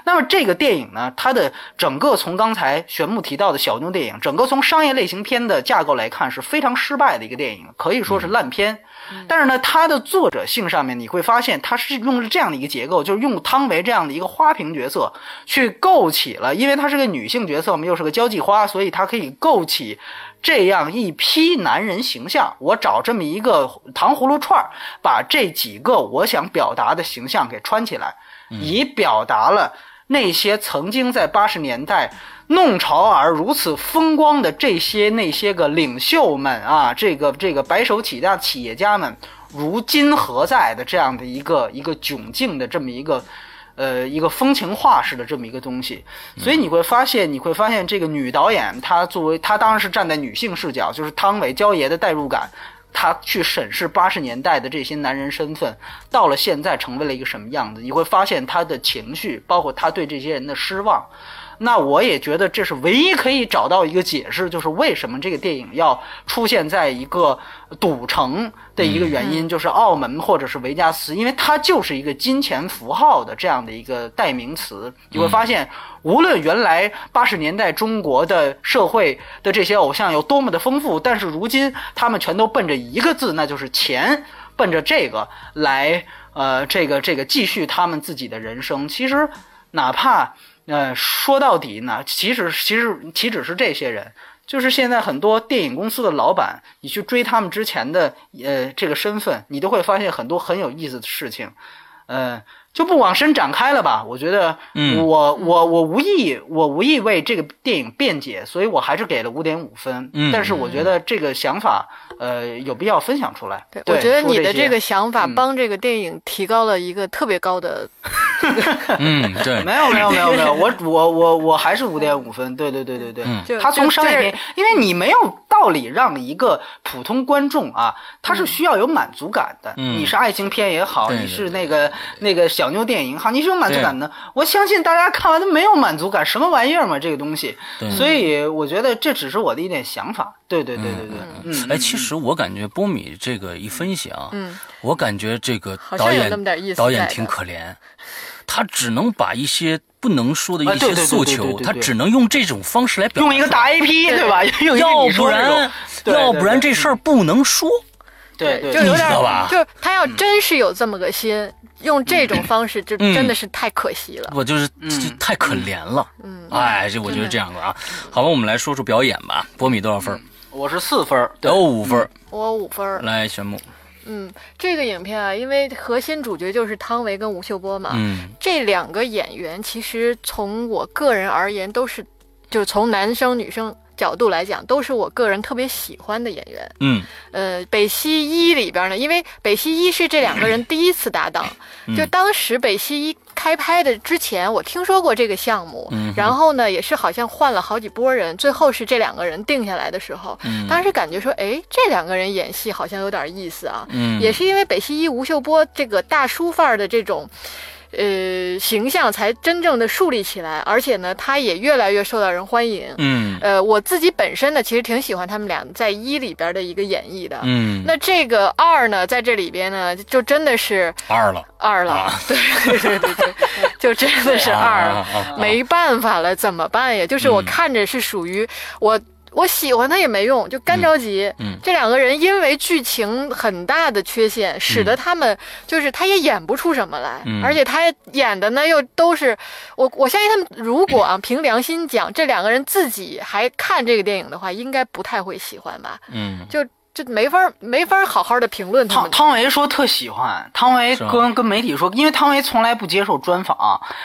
那么这个电影呢，它的整个从刚才玄牧提到的小妞电影，整个从商业类型片的架构来看是非常失败的一个电影，可以说是烂片。嗯，但是呢，它的作者性上面你会发现它是用了这样的一个结构，就是用汤唯这样的一个花瓶角色去构起了，因为她是个女性角色，我们又是个交际花，所以她可以构起这样一批男人形象，我找这么一个糖葫芦串，把这几个我想表达的形象给穿起来，以表达了那些曾经在八十年代弄潮儿如此风光的这些那些个领袖们啊，这个这个白手起家企业家们如今何在的这样的一个一个窘境的这么一个呃，一个风情画式的这么一个东西。所以你会发现，你会发现这个女导演，她作为她当然是站在女性视角，就是汤唯、焦爷的代入感，她去审视八十年代的这些男人身份，到了现在成为了一个什么样子？你会发现她的情绪，包括她对这些人的失望。那我也觉得这是唯一可以找到一个解释，就是为什么这个电影要出现在一个赌城的一个原因，就是澳门或者是维加斯，因为它就是一个金钱符号的这样的一个代名词。你会发现，无论原来八十年代中国的社会的这些偶像有多么的丰富，但是如今他们全都奔着一个字，那就是钱，奔着这个来，呃，这个这个继续他们自己的人生。其实，哪怕。呃，说到底呢，其实其实岂止是这些人，就是现在很多电影公司的老板，你去追他们之前的呃这个身份，你都会发现很多很有意思的事情。呃，就不往深展开了吧。我觉得我、嗯、我我无意我无意为这个电影辩解，所以我还是给了 五点五 分。嗯，但是我觉得这个想法呃有必要分享出来。对，对，我觉得你的这个想法帮这个电影提高了一个特别高的。嗯，对，没有没有没有没有，我我我我还是 五点五 分，对对对对对，嗯，他从商业片，因为你没有道理让一个普通观众啊，他是需要有满足感的，嗯，你是爱情片也好，嗯，你是那个那个小妞电影好，你是有满足感的，我相信大家看完都没有满足感，什么玩意儿嘛这个东西，所以我觉得这只是我的一点想法，对对对对对，嗯，哎，其实我感觉波米这个一分析啊，嗯，我感觉这个导演导演挺可怜。他只能把一些不能说的一些诉求，他只能用这种方式来表达，用一个大 I P 对吧？要不然，要不然这事儿不能说。对，就有点，就是他要真是有这么个心，用这种方式就真的是太可惜了。我就是太可怜了。嗯，哎，这我觉得这样的啊。好吧，我们来说说表演吧。波米多少分？我是四分，我五分，我五分。来，玄牧。嗯，这个影片啊，因为核心主角就是汤唯跟吴秀波嘛，嗯，这两个演员其实从我个人而言都是，就是从男生女生角度来讲，都是我个人特别喜欢的演员。嗯，呃，北西一里边呢，因为北西一是这两个人第一次搭档，嗯，就当时北西一开拍的之前，我听说过这个项目，嗯，然后呢，也是好像换了好几波人，最后是这两个人定下来的时候，嗯，当时感觉说，哎，这两个人演戏好像有点意思啊，嗯，也是因为北西一、吴秀波这个大叔范儿的这种。呃，形象才真正的树立起来，而且呢，他也越来越受到人欢迎。嗯，呃，我自己本身呢，其实挺喜欢他们俩在一里边的一个演绎的。嗯，那这个二呢，在这里边呢，就真的是二了，二了，啊，对对对对对，就真的是二了，啊，没办法了，怎么办呀？就是我看着是属于我。我喜欢他也没用，就干着急，嗯嗯，这两个人因为剧情很大的缺陷，嗯，使得他们就是他也演不出什么来，嗯，而且他演的呢又都是我我相信他们如果啊凭良心讲，这两个人自己还看这个电影的话，应该不太会喜欢吧，嗯，就。这没法没法好好的评论他们。汤汤唯说特喜欢，汤唯跟跟媒体说，因为汤唯从来不接受专访，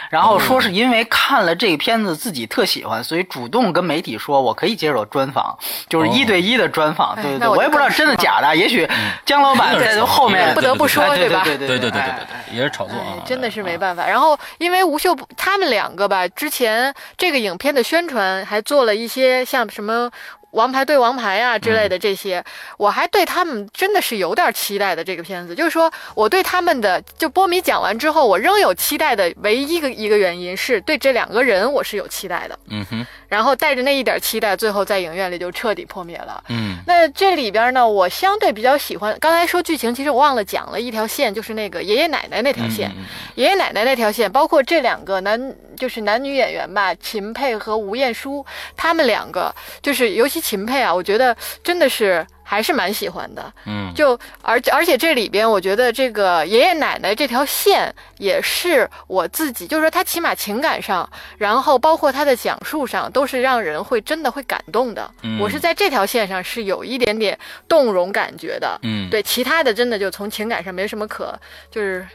然后说是因为看了这个片子自己特喜欢，所以主动跟媒体说我可以接受专访，就是一对一的专访。哦，对对对，哎，我也不知道真的假的，也许姜老板在后面不得不说，对吧？对对对对对对对，也是炒作啊，哎，真的是没办法。然后因为吴秀波他们两个吧，之前这个影片的宣传还做了一些像什么。王牌对王牌啊之类的这些，嗯，我还对他们真的是有点期待的这个片子，就是说我对他们的就波米讲完之后，我仍有期待的唯一一个一个原因是对这两个人我是有期待的。嗯哼，然后带着那一点期待，最后在影院里就彻底破灭了。嗯，那这里边呢，我相对比较喜欢，刚才说剧情，其实我忘了讲了一条线，就是那个爷爷奶奶那条线，嗯、爷爷奶奶那条线，包括这两个男，就是男女演员吧，秦沛和吴彦姝，他们两个，就是尤其秦沛啊，我觉得真的是。还是蛮喜欢的，嗯，就而而且这里边，我觉得这个爷爷奶奶这条线也是我自己，就是说他起码情感上，然后包括他的讲述上，都是让人会真的会感动的。嗯，我是在这条线上是有一点点动容感觉的，嗯，对，其他的真的就从情感上没什么可就是。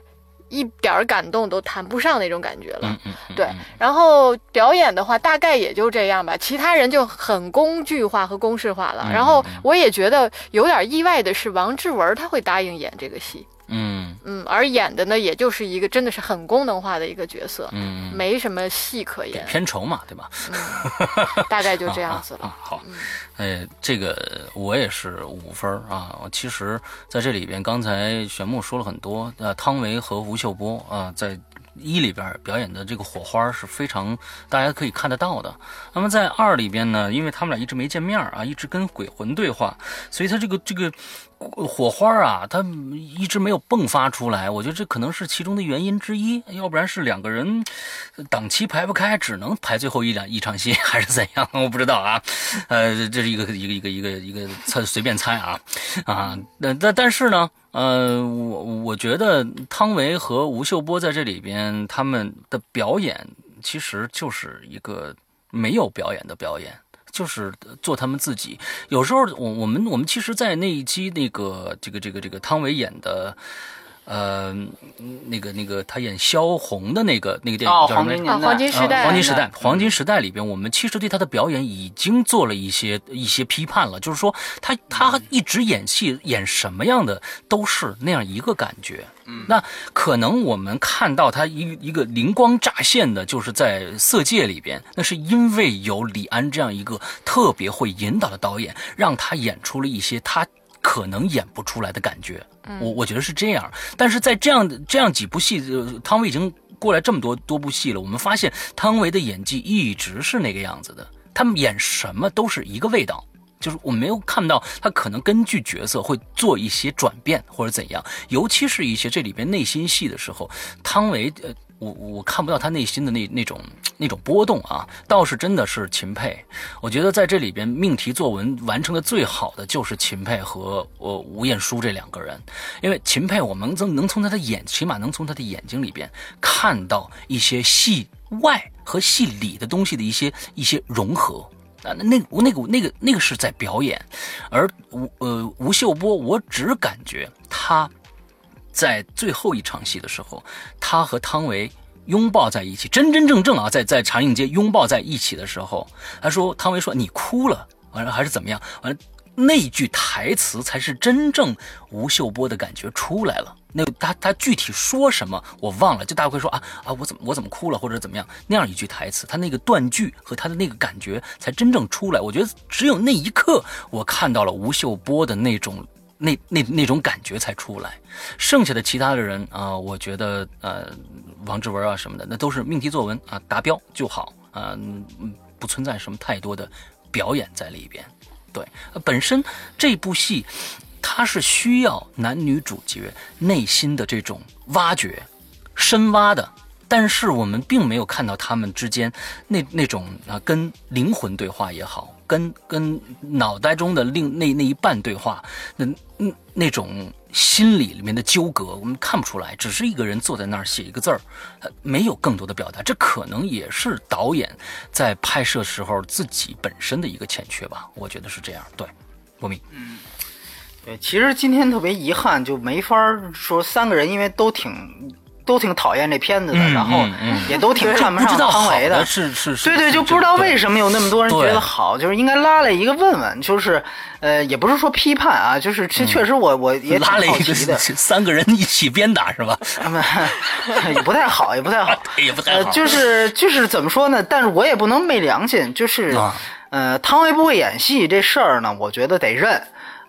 一点感动都谈不上那种感觉了，对。然后表演的话，大概也就这样吧，其他人就很工具化和公式化了。然后我也觉得有点意外的是，王志文他会答应演这个戏，嗯嗯，而演的呢，也就是一个真的是很功能化的一个角色，嗯，没什么戏可演，片酬嘛，对吧？嗯、大概就这样子了。啊啊啊、好，哎，这个我也是五分啊。其实在这里边，刚才玄牧说了很多，呃、啊，汤唯和吴秀波啊，在一里边表演的这个火花是非常大家可以看得到的。那么在二里边呢，因为他们俩一直没见面啊，一直跟鬼魂对话，所以他这个这个。火花啊，它一直没有迸发出来，我觉得这可能是其中的原因之一，要不然是两个人档期排不开，只能排最后一两一场戏，还是怎样，我不知道啊。呃，这是一个一个一个一个一个猜，随便猜啊啊。但但是呢，呃，我我觉得汤唯和吴秀波在这里边他们的表演其实就是一个没有表演的表演。就是做他们自己。有时候我我们我们其实在那一期那个这个这个这个汤唯演的呃那个那个他演萧红的那个那个电影、哦、叫什么、啊、黄金时代、啊、黄金时代黄金时代里边，我们其实对他的表演已经做了一些一些批判了，就是说他他一直演戏演什么样的都是那样一个感觉。嗯，那可能我们看到他一一个灵光乍现的，就是在《色戒》里边，那是因为有李安这样一个特别会引导的导演，让他演出了一些他可能演不出来的感觉。嗯，我我觉得是这样。但是在这样这样几部戏，汤唯已经过来这么多多部戏了，我们发现汤唯的演技一直是那个样子的，他们演什么都是一个味道。就是我没有看到他可能根据角色会做一些转变或者怎样，尤其是一些这里边内心戏的时候，汤唯呃，我我看不到他内心的那那种那种波动啊，倒是真的是秦沛。我觉得在这里边命题作文完成的最好的就是秦沛和呃吴彦姝这两个人，因为秦沛我们能能从他的眼，起码能从他的眼睛里边看到一些戏外和戏里的东西的一些一些融合。啊，那个、那个、那个、那个是在表演，而吴呃吴秀波，我只感觉他在最后一场戏的时候，他和汤唯拥抱在一起，真真正正啊，在在长影街拥抱在一起的时候，他说汤唯说你哭了，完了还是怎么样，完了那句台词才是真正吴秀波的感觉出来了。那他他具体说什么我忘了，就大概说啊啊我怎么我怎么哭了或者怎么样，那样一句台词，他那个断句和他的那个感觉才真正出来。我觉得只有那一刻，我看到了吴秀波的那种那那那种感觉才出来。剩下的其他的人啊、呃，我觉得呃王志文啊什么的，那都是命题作文啊，达标就好啊、呃，不存在什么太多的表演在里边。对，本身这部戏它是需要男女主角内心的这种挖掘深挖的，但是我们并没有看到他们之间那那种啊跟灵魂对话也好，跟跟脑袋中的另那那一半对话，那那种心理里面的纠葛我们看不出来，只是一个人坐在那儿写一个字儿，没有更多的表达。这可能也是导演在拍摄时候自己本身的一个欠缺吧，我觉得是这样。对，博明，嗯，对，其实今天特别遗憾，就没法说三个人，因为都挺。都挺讨厌这片子的，嗯、然后也都挺看不上汤唯的，是是是，对对，就不知道为什么有那么多人觉得好，就是应该拉了一个问问，就是呃，也不是说批判啊，就是确确实我、嗯、我也挺好奇的，拉了一个三个人一起鞭打是吧？也不太好，也不太好，也不太好，呃、就是就是怎么说呢？但是我也不能昧良心，就是、啊、呃，汤唯不会演戏这事儿呢，我觉得得认。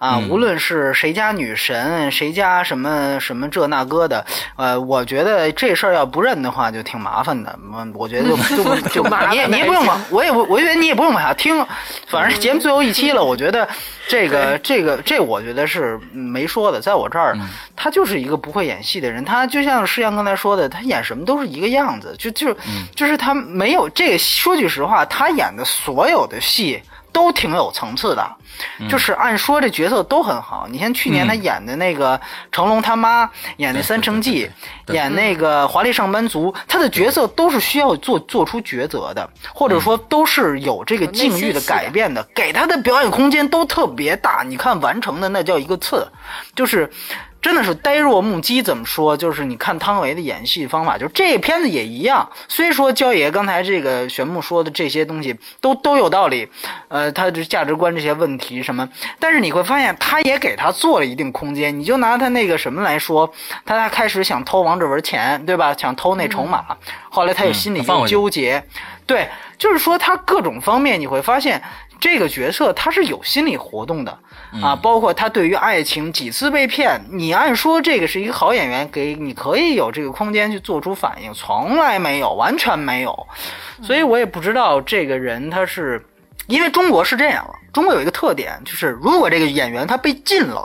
啊，无论是谁家女神，谁家什么什么这那哥的，呃，我觉得这事儿要不认的话就挺麻烦的。我我觉得就就就你也你也不用往，我也我我觉得你也不用往下听，反正节目最后一期了，我觉得这个这个这我觉得是没说的，在我这儿他就是一个不会演戏的人，他就像施洋刚才说的，他演什么都是一个样子，就就就是他没有这个。说句实话，他演的所有的戏。都挺有层次的，就是按说这角色都很好。嗯、你像去年他演的那个成龙他妈，嗯、演那《三城记》，演那个《华丽上班族》，他的角色都是需要做做出抉择的，或者说都是有这个境遇的改变的，嗯、给他的表演空间都特别大。你看完成的那叫一个次，就是。真的是呆若木鸡，怎么说？就是你看汤唯的演戏方法，就这片子也一样。虽说焦爷刚才这个玄牧说的这些东西都都有道理，呃，他的价值观这些问题什么，但是你会发现他也给他做了一定空间。你就拿他那个什么来说，他他开始想偷王志文钱，对吧？想偷那筹码，嗯、后来他有心理纠结，嗯、对，就是说他各种方面你会发现。这个角色他是有心理活动的啊，包括他对于爱情几次被骗，你按说这个是一个好演员，给你可以有这个空间去做出反应，从来没有，完全没有，所以我也不知道这个人他是，因为中国是这样了，中国有一个特点，就是如果这个演员他被禁了，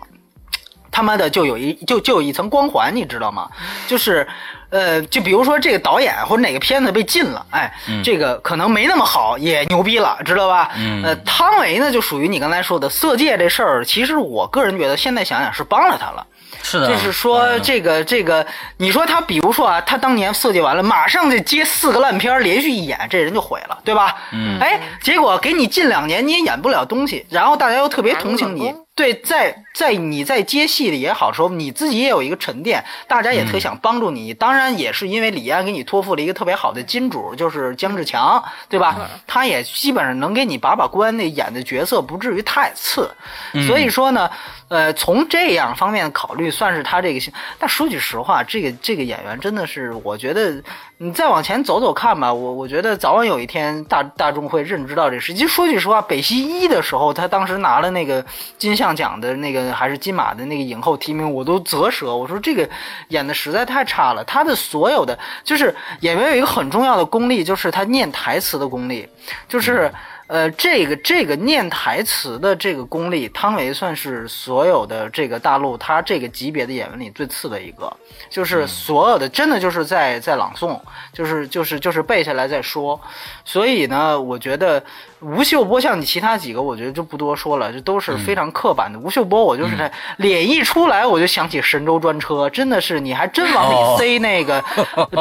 他妈的就有一就就有一层光环，你知道吗？就是。呃，就比如说这个导演或者哪个片子被禁了，哎，嗯、这个可能没那么好，也牛逼了，知道吧？嗯、呃，汤唯呢就属于你刚才说的色戒这事儿，其实我个人觉得现在想想是帮了他了。是的，就是说这个、嗯、这个，你说他比如说啊，他当年设计完了，马上就接四个烂片连续一演，这人就毁了，对吧？嗯，哎，结果给你禁两年，你也演不了东西，然后大家又特别同情你，对，在在你在接戏里也好说，你自己也有一个沉淀，大家也特想帮助你，嗯、当然也是因为李安给你托付了一个特别好的金主，就是姜志强，对吧？嗯、他也基本上能给你把把关，那演的角色不至于太次，嗯、所以说呢。呃，从这样方面考虑，算是他这个。但说句实话，这个这个演员真的是，我觉得你再往前走走看吧。我我觉得早晚有一天大大众会认知到这事。其实说句实话，北西一的时候，他当时拿了那个金像奖的那个还是金马的那个影后提名，我都啧舌。我说这个演的实在太差了。他的所有的就是演员有一个很重要的功力，就是他念台词的功力，就是。呃，这个这个念台词的这个功力，汤唯算是所有的这个大陆他这个级别的演员里最次的一个，就是所有的真的就是在在朗诵，就是就是就是背下来再说。所以呢，我觉得吴秀波像你其他几个，我觉得就不多说了，这都是非常刻板的。嗯、吴秀波，我就是他脸一出来，我就想起神州专车，真的是你还真往里塞那个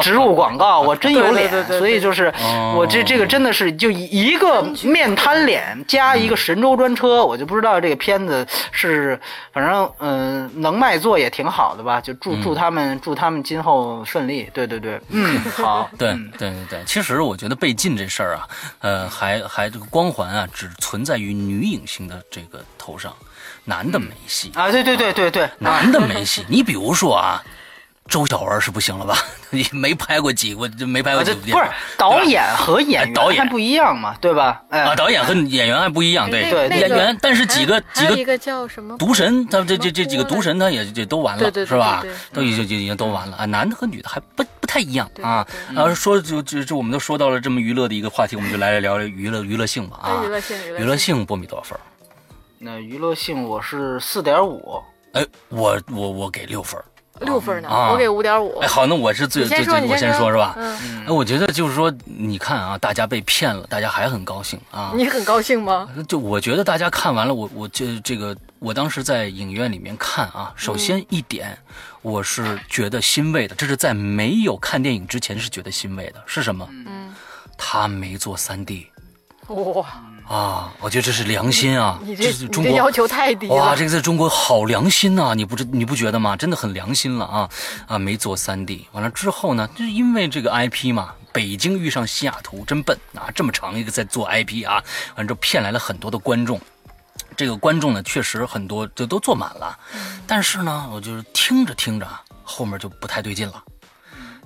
植入广告，哦、我真有脸。对对对对对，所以就是、哦、我这这个真的是就一个面。面瘫脸加一个神州专车，我就不知道这个片子是，反正嗯、呃，能卖座也挺好的吧，就祝祝他们祝他们今后顺利。对对对，嗯，好，对对对对。其实我觉得被禁这事儿啊，呃，还还这个光环啊，只存在于女影星的这个头上，男的没戏啊。对对对对对，男的没戏。你比如说啊。周小文是不行了吧？你没拍过几，我就没拍过几部电影。不是导演和演员，导演还不一样嘛，对吧？啊，导演和演员还不一样，对对。演员，但是几个几个一个叫什么毒神，他这这这几个毒神，他也也都完了，是吧？都已经已经都完了啊！男的和女的还不不太一样啊。然后说就就就我们都说到了这么娱乐的一个话题，我们就来聊聊娱乐娱乐性吧啊。娱乐性娱乐性波米多少分？那娱乐性我是四点五。哎，我我我给六分。六分呢，啊、我给五点五。哎，好，那我是最最最，我先说是吧？嗯，哎，我觉得就是说，你看啊，大家被骗了，大家还很高兴啊。你很高兴吗？就我觉得大家看完了，我我这这个，我当时在影院里面看啊，首先一点。嗯，我是觉得欣慰的，这是在没有看电影之前是觉得欣慰的，是什么？嗯，他没做三 D。哇。啊，我觉得这是良心啊！你这中国要求太低了。哇，这个在中国好良心啊！你不你不觉得吗？真的很良心了啊！啊，没做三 D。完了之后呢，就是因为这个 I P 嘛，北京遇上西雅图，真笨啊！这么长一个在做 I P 啊，完了就骗来了很多的观众。这个观众呢，确实很多就都坐满了，嗯、但是呢，我就是听着听着，后面就不太对劲了，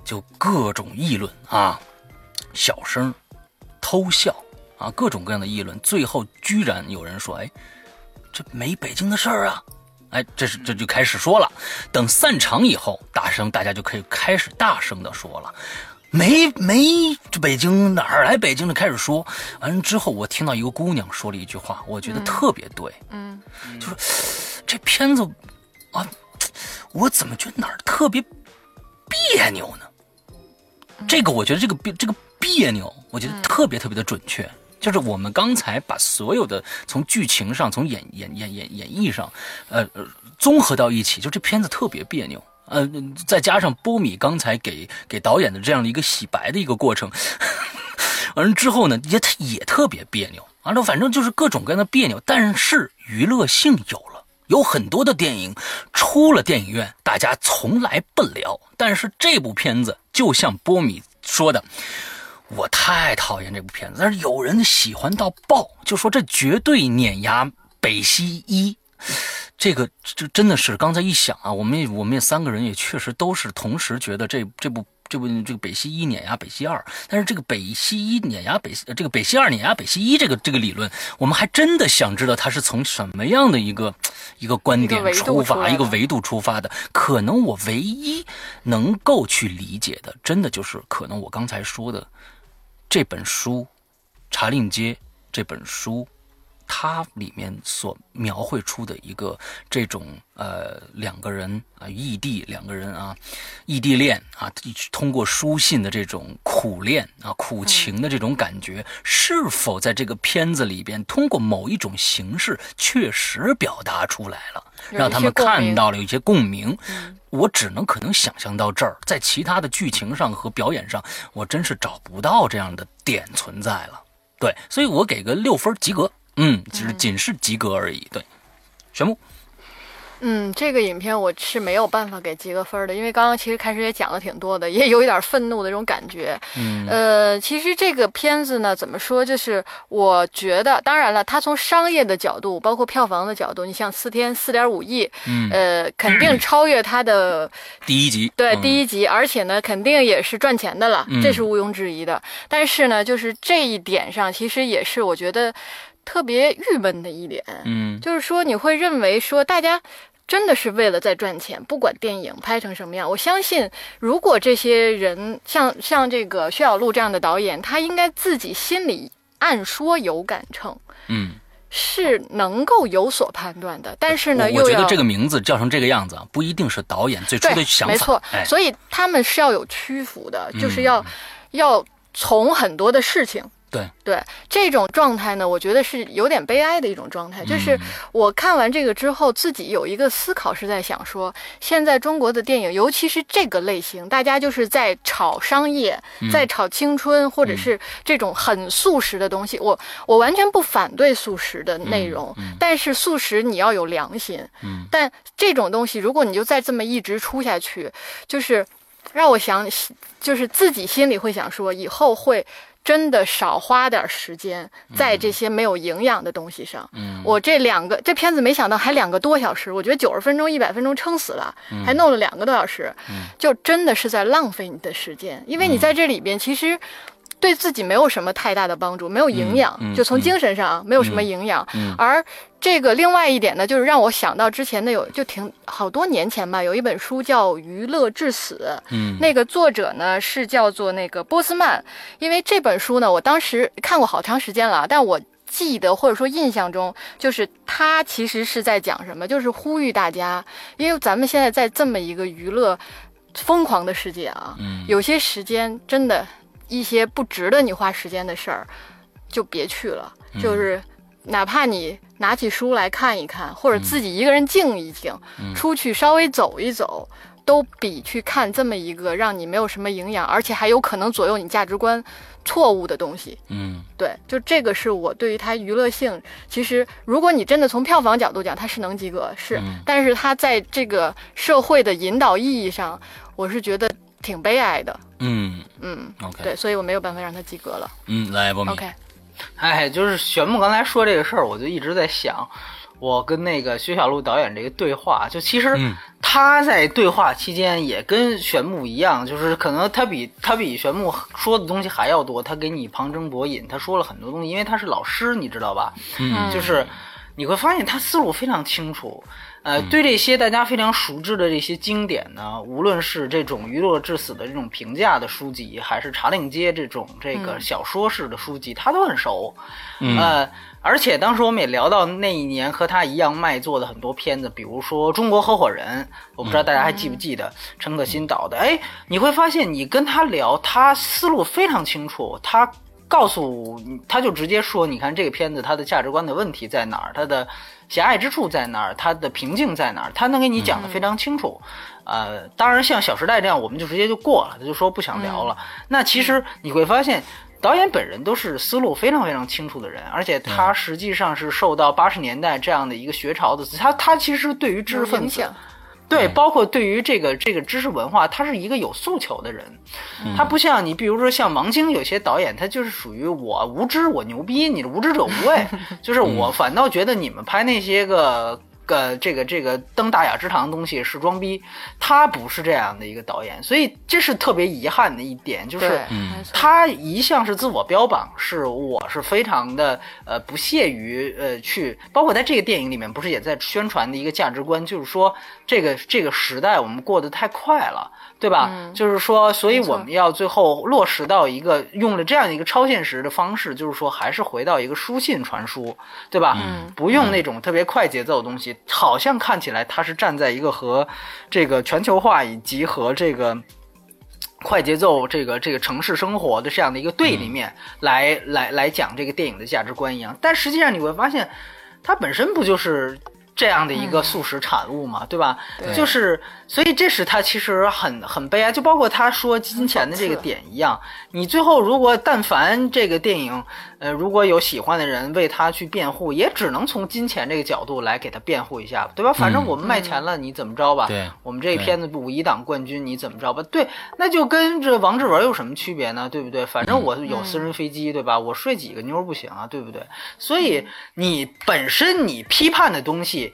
就各种议论啊，小声偷笑。啊，各种各样的议论，最后居然有人说：“哎，这没北京的事儿啊。哎，这是这就开始说了。等散场以后，大声大家就可以开始大声的说了，没没这北京哪儿来北京的开始说。完了之后，我听到一个姑娘说了一句话，我觉得特别对，嗯，就是这片子啊，我怎么觉得哪儿特别别扭呢？这个我觉得这个这个别扭，我觉得特别特别的准确。就是我们刚才把所有的从剧情上、从演演演演演绎上，呃，综合到一起，就这片子特别别扭，呃，再加上波米刚才给给导演的这样的一个洗白的一个过程，完之后呢，也也特别别扭，完了，反正就是各种各样的别扭，但是娱乐性有了，有很多的电影出了电影院，大家从来不聊，但是这部片子就像波米说的。我太讨厌这部片子，但是有人喜欢到爆，就说这绝对碾压北西一。这个这真的是刚才一想啊，我们也我们也三个人也确实都是同时觉得这这部这部这个北西一碾压北西二，但是这个北西一碾压北这个北西二碾压北西一这个这个理论，我们还真的想知道它是从什么样的一个一个观点出发，一个维度出发的。可能我唯一能够去理解的，真的就是可能我刚才说的。这本书《茶令街》这本书，它里面所描绘出的一个这种呃两个人啊异地两个人啊异地恋啊，通过书信的这种苦恋啊苦情的这种感觉，是否在这个片子里边通过某一种形式确实表达出来了，让他们看到了有一些共鸣。嗯，我只能可能想象到这儿，在其他的剧情上和表演上，我真是找不到这样的点存在了。对，所以我给个六分及格，嗯，只是仅是及格而已。对，玄牧，嗯，这个影片我是没有办法给及格分的，因为刚刚其实开始也讲了挺多的，也有一点愤怒的这种感觉。嗯，呃，其实这个片子呢，怎么说，就是我觉得，当然了，它从商业的角度，包括票房的角度，你像四天四点五亿，嗯，呃，肯定超越它的第一集，对，嗯，第一集，而且呢，肯定也是赚钱的了，嗯，这是毋庸置疑的。但是呢，就是这一点上，其实也是我觉得。特别郁闷的一点，嗯，就是说你会认为说大家真的是为了在赚钱，不管电影拍成什么样。我相信如果这些人像像这个薛晓路这样的导演，他应该自己心里暗说有杆秤，嗯，是能够有所判断的，但是呢，我觉得这个名字叫成这个样子啊，不一定是导演最初的想法，没错，哎，所以他们是要有屈服的，嗯，就是要要从很多的事情。对对，这种状态呢，我觉得是有点悲哀的一种状态。就是我看完这个之后，自己有一个思考，是在想说，现在中国的电影，尤其是这个类型，大家就是在炒商业，在炒青春，或者是这种很速食的东西。我我完全不反对速食的内容，但是速食你要有良心。但这种东西，如果你就再这么一直出下去，就是让我想，就是自己心里会想说，以后会。真的少花点时间在这些没有营养的东西上。嗯，我这两个这片子没想到还两个多小时，我觉得九十分钟、一百分钟撑死了，嗯，还弄了两个多小时，嗯，就真的是在浪费你的时间，因为你在这里边其实对自己没有什么太大的帮助，没有营养，嗯，就从精神上没有什么营养，嗯嗯，而。这个另外一点呢，就是让我想到之前的有就挺好多年前吧，有一本书叫《娱乐至死》，嗯，那个作者呢是叫做那个波斯曼，因为这本书呢，我当时看过好长时间了，但我记得或者说印象中，就是他其实是在讲什么，就是呼吁大家，因为咱们现在在这么一个娱乐疯狂的世界啊，嗯，有些时间真的一些不值得你花时间的事儿，就别去了，就是。嗯，哪怕你拿起书来看一看，或者自己一个人静一静，嗯，出去稍微走一走，都比去看这么一个让你没有什么营养，而且还有可能左右你价值观错误的东西。嗯，对，就这个是我对于它娱乐性。其实，如果你真的从票房角度讲，它是能及格，是，嗯，但是它在这个社会的引导意义上，我是觉得挺悲哀的。嗯嗯 ，OK， 对，所以我没有办法让它及格了。嗯，来，波米。OK。哎，就是玄牧刚才说这个事儿，我就一直在想，我跟那个薛晓路导演这个对话，就其实他在对话期间也跟玄牧一样，就是可能他比他比玄牧说的东西还要多，他给你旁征博引，他说了很多东西，因为他是老师，你知道吧？嗯，就是你会发现他思路非常清楚，呃，对这些大家非常熟知的这些经典呢，无论是这种娱乐至死的这种评价的书籍，还是茶令街这种这个小说式的书籍，他都很熟，呃。嗯，而且当时我们也聊到那一年和他一样卖座的很多片子，比如说《中国合伙人》，我不知道大家还记不记得、嗯、陈可辛导的。哎，你会发现你跟他聊，他思路非常清楚，他告诉他就直接说，你看这个片子他的价值观的问题在哪儿，他的狭隘之处在哪儿，他的瓶颈在哪儿，他能给你讲得非常清楚。嗯、呃，当然像《小时代》这样，我们就直接就过了，他就说不想聊了。嗯、那其实你会发现。导演本人都是思路非常非常清楚的人，而且他实际上是受到八十年代这样的一个学潮的，他他其实对于知识分子，对，包括对于这个这个知识文化，他是一个有诉求的人。嗯、他不像你，比如说像王晶有些导演，他就是属于我无知我牛逼，你的无知者无畏，就是我反倒觉得你们拍那些个。个这个这个登大雅之堂的东西是装逼，他不是这样的一个导演，所以这是特别遗憾的一点，就是他一向是自我标榜，是我是非常的呃不屑于呃去，包括在这个电影里面不是也在宣传的一个价值观，就是说这个这个时代我们过得太快了，对吧？嗯、就是说，所以我们要最后落实到一个用了这样一个超现实的方式，就是说还是回到一个书信传输，对吧？嗯、不用那种特别快节奏的东西。好像看起来他是站在一个和这个全球化以及和这个快节奏这个这个城市生活的这样的一个对立面来、嗯、来来讲这个电影的价值观一样，但实际上你会发现它本身不就是这样的一个素食产物嘛，嗯、对吧？对，就是所以这是他其实很很悲哀，就包括他说金钱的这个点一样，你最后如果但凡这个电影呃如果有喜欢的人为他去辩护，也只能从金钱这个角度来给他辩护一下，对吧？反正我们卖钱了、嗯、你怎么着吧，对，我们这片子五一档冠军你怎么着吧，对，那就跟这王志文有什么区别呢，对不对？反正我有私人飞机、嗯、对吧？我睡几个妞不行啊，对不对？所以你本身你批判的东西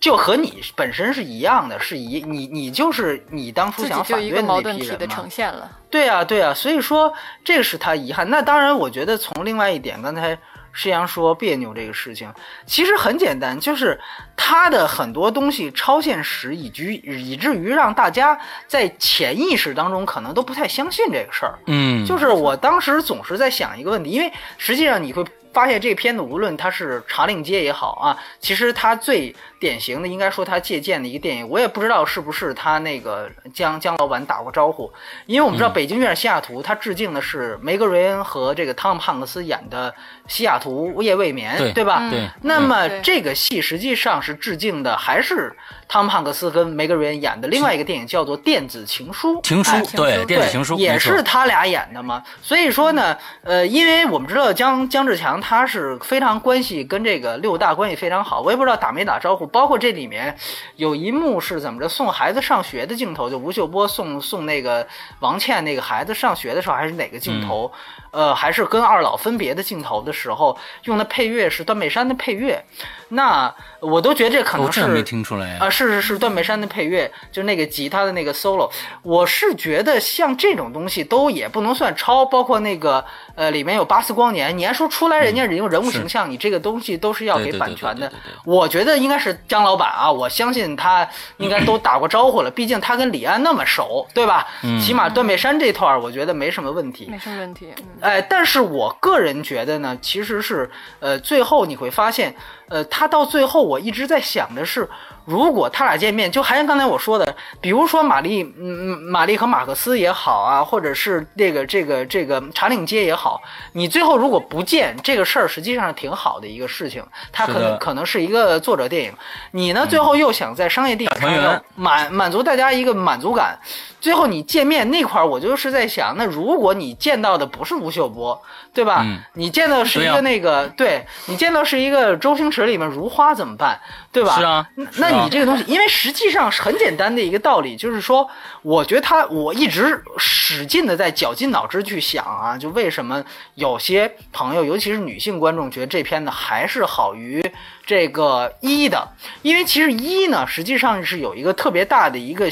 就和你本身是一样的，是一你你就是你当初想反对的那批人嘛，自己就一个矛盾体的呈现了。对啊对啊，所以说这个是他遗憾。那当然，我觉得从另外一点，刚才施洋说别扭这个事情，其实很简单，就是他的很多东西超现实，以及以至于让大家在潜意识当中可能都不太相信这个事儿。嗯，就是我当时总是在想一个问题，因为实际上你会。发现这片子无论它是茶令街也好啊，其实它最典型的应该说它借鉴的一个电影，我也不知道是不是它那个江江老板打过招呼，因为我们知道《北京遇上西雅图》它致敬的是梅格瑞恩和这个汤姆汉克斯演的《西雅图夜未眠》，对，对吧？对。那么这个戏实际上是致敬的还是汤姆汉克斯跟梅格瑞恩演的另外一个电影，叫做《电子情书》。情书，哎、对，对，电子情书也是他俩演的嘛。所以说呢，呃，因为我们知道江江志强。他是非常关系跟这个六大关系非常好，我也不知道打没打招呼，包括这里面有一幕是怎么着送孩子上学的镜头，就吴秀波送送那个王倩那个孩子上学的时候，还是哪个镜头、嗯、呃，还是跟二老分别的镜头的时候用的配乐是段美山的配乐，那我都觉得这可能是、哦、这没听出来啊、呃、是是是段美山的配乐，就那个吉他的那个 solo， 我是觉得像这种东西都也不能算抄，包括那个呃里面有巴斯光年，你还说出来人家用人物形象，你这个东西都是要给版权的。我觉得应该是江老板啊，我相信他应该都打过招呼了，毕竟他跟李安那么熟，对吧？嗯、起码段美山这段我觉得没什么问题，没什么问题。哎、呃，但是我个人觉得呢，其实是呃，最后你会发现，呃，他到最后我一直在想的是。如果他俩见面，就还像刚才我说的，比如说玛丽，嗯，玛丽和马克思也好啊，或者是这个这个这个茶令街也好，你最后如果不见这个事儿，实际上挺好的一个事情。它可能可能是一个作者电影，你呢最后又想在商业电影上满满足大家一个满足感，最后你见面那块儿，我就是在想，那如果你见到的不是吴秀波，对吧？嗯、你见到是一个那个，对,、啊、对，你见到是一个周星驰里面如花怎么办，对吧？是啊，那。那你这个东西，因为实际上很简单的一个道理，就是说，我觉得他，我一直使劲的在绞尽脑汁去想啊，就为什么有些朋友，尤其是女性观众，觉得这片呢还是好于这个一的，因为其实一呢，实际上是有一个特别大的一个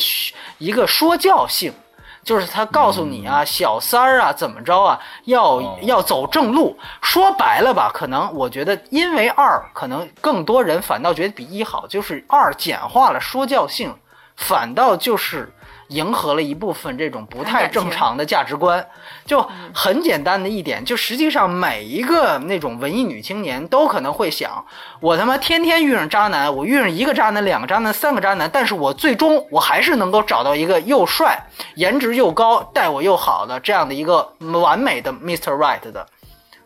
一个说教性。就是他告诉你啊，小三儿啊怎么着啊，要要走正路。说白了吧，可能我觉得因为二可能更多人反倒觉得比一好，就是二简化了说教性，反倒就是迎合了一部分这种不太正常的价值观。就很简单的一点，就实际上每一个那种文艺女青年都可能会想，我他妈天天遇上渣男，我遇上一个渣男两个渣男三个渣男，但是我最终我还是能够找到一个又帅颜值又高待我又好的这样的一个完美的 mister Right 的，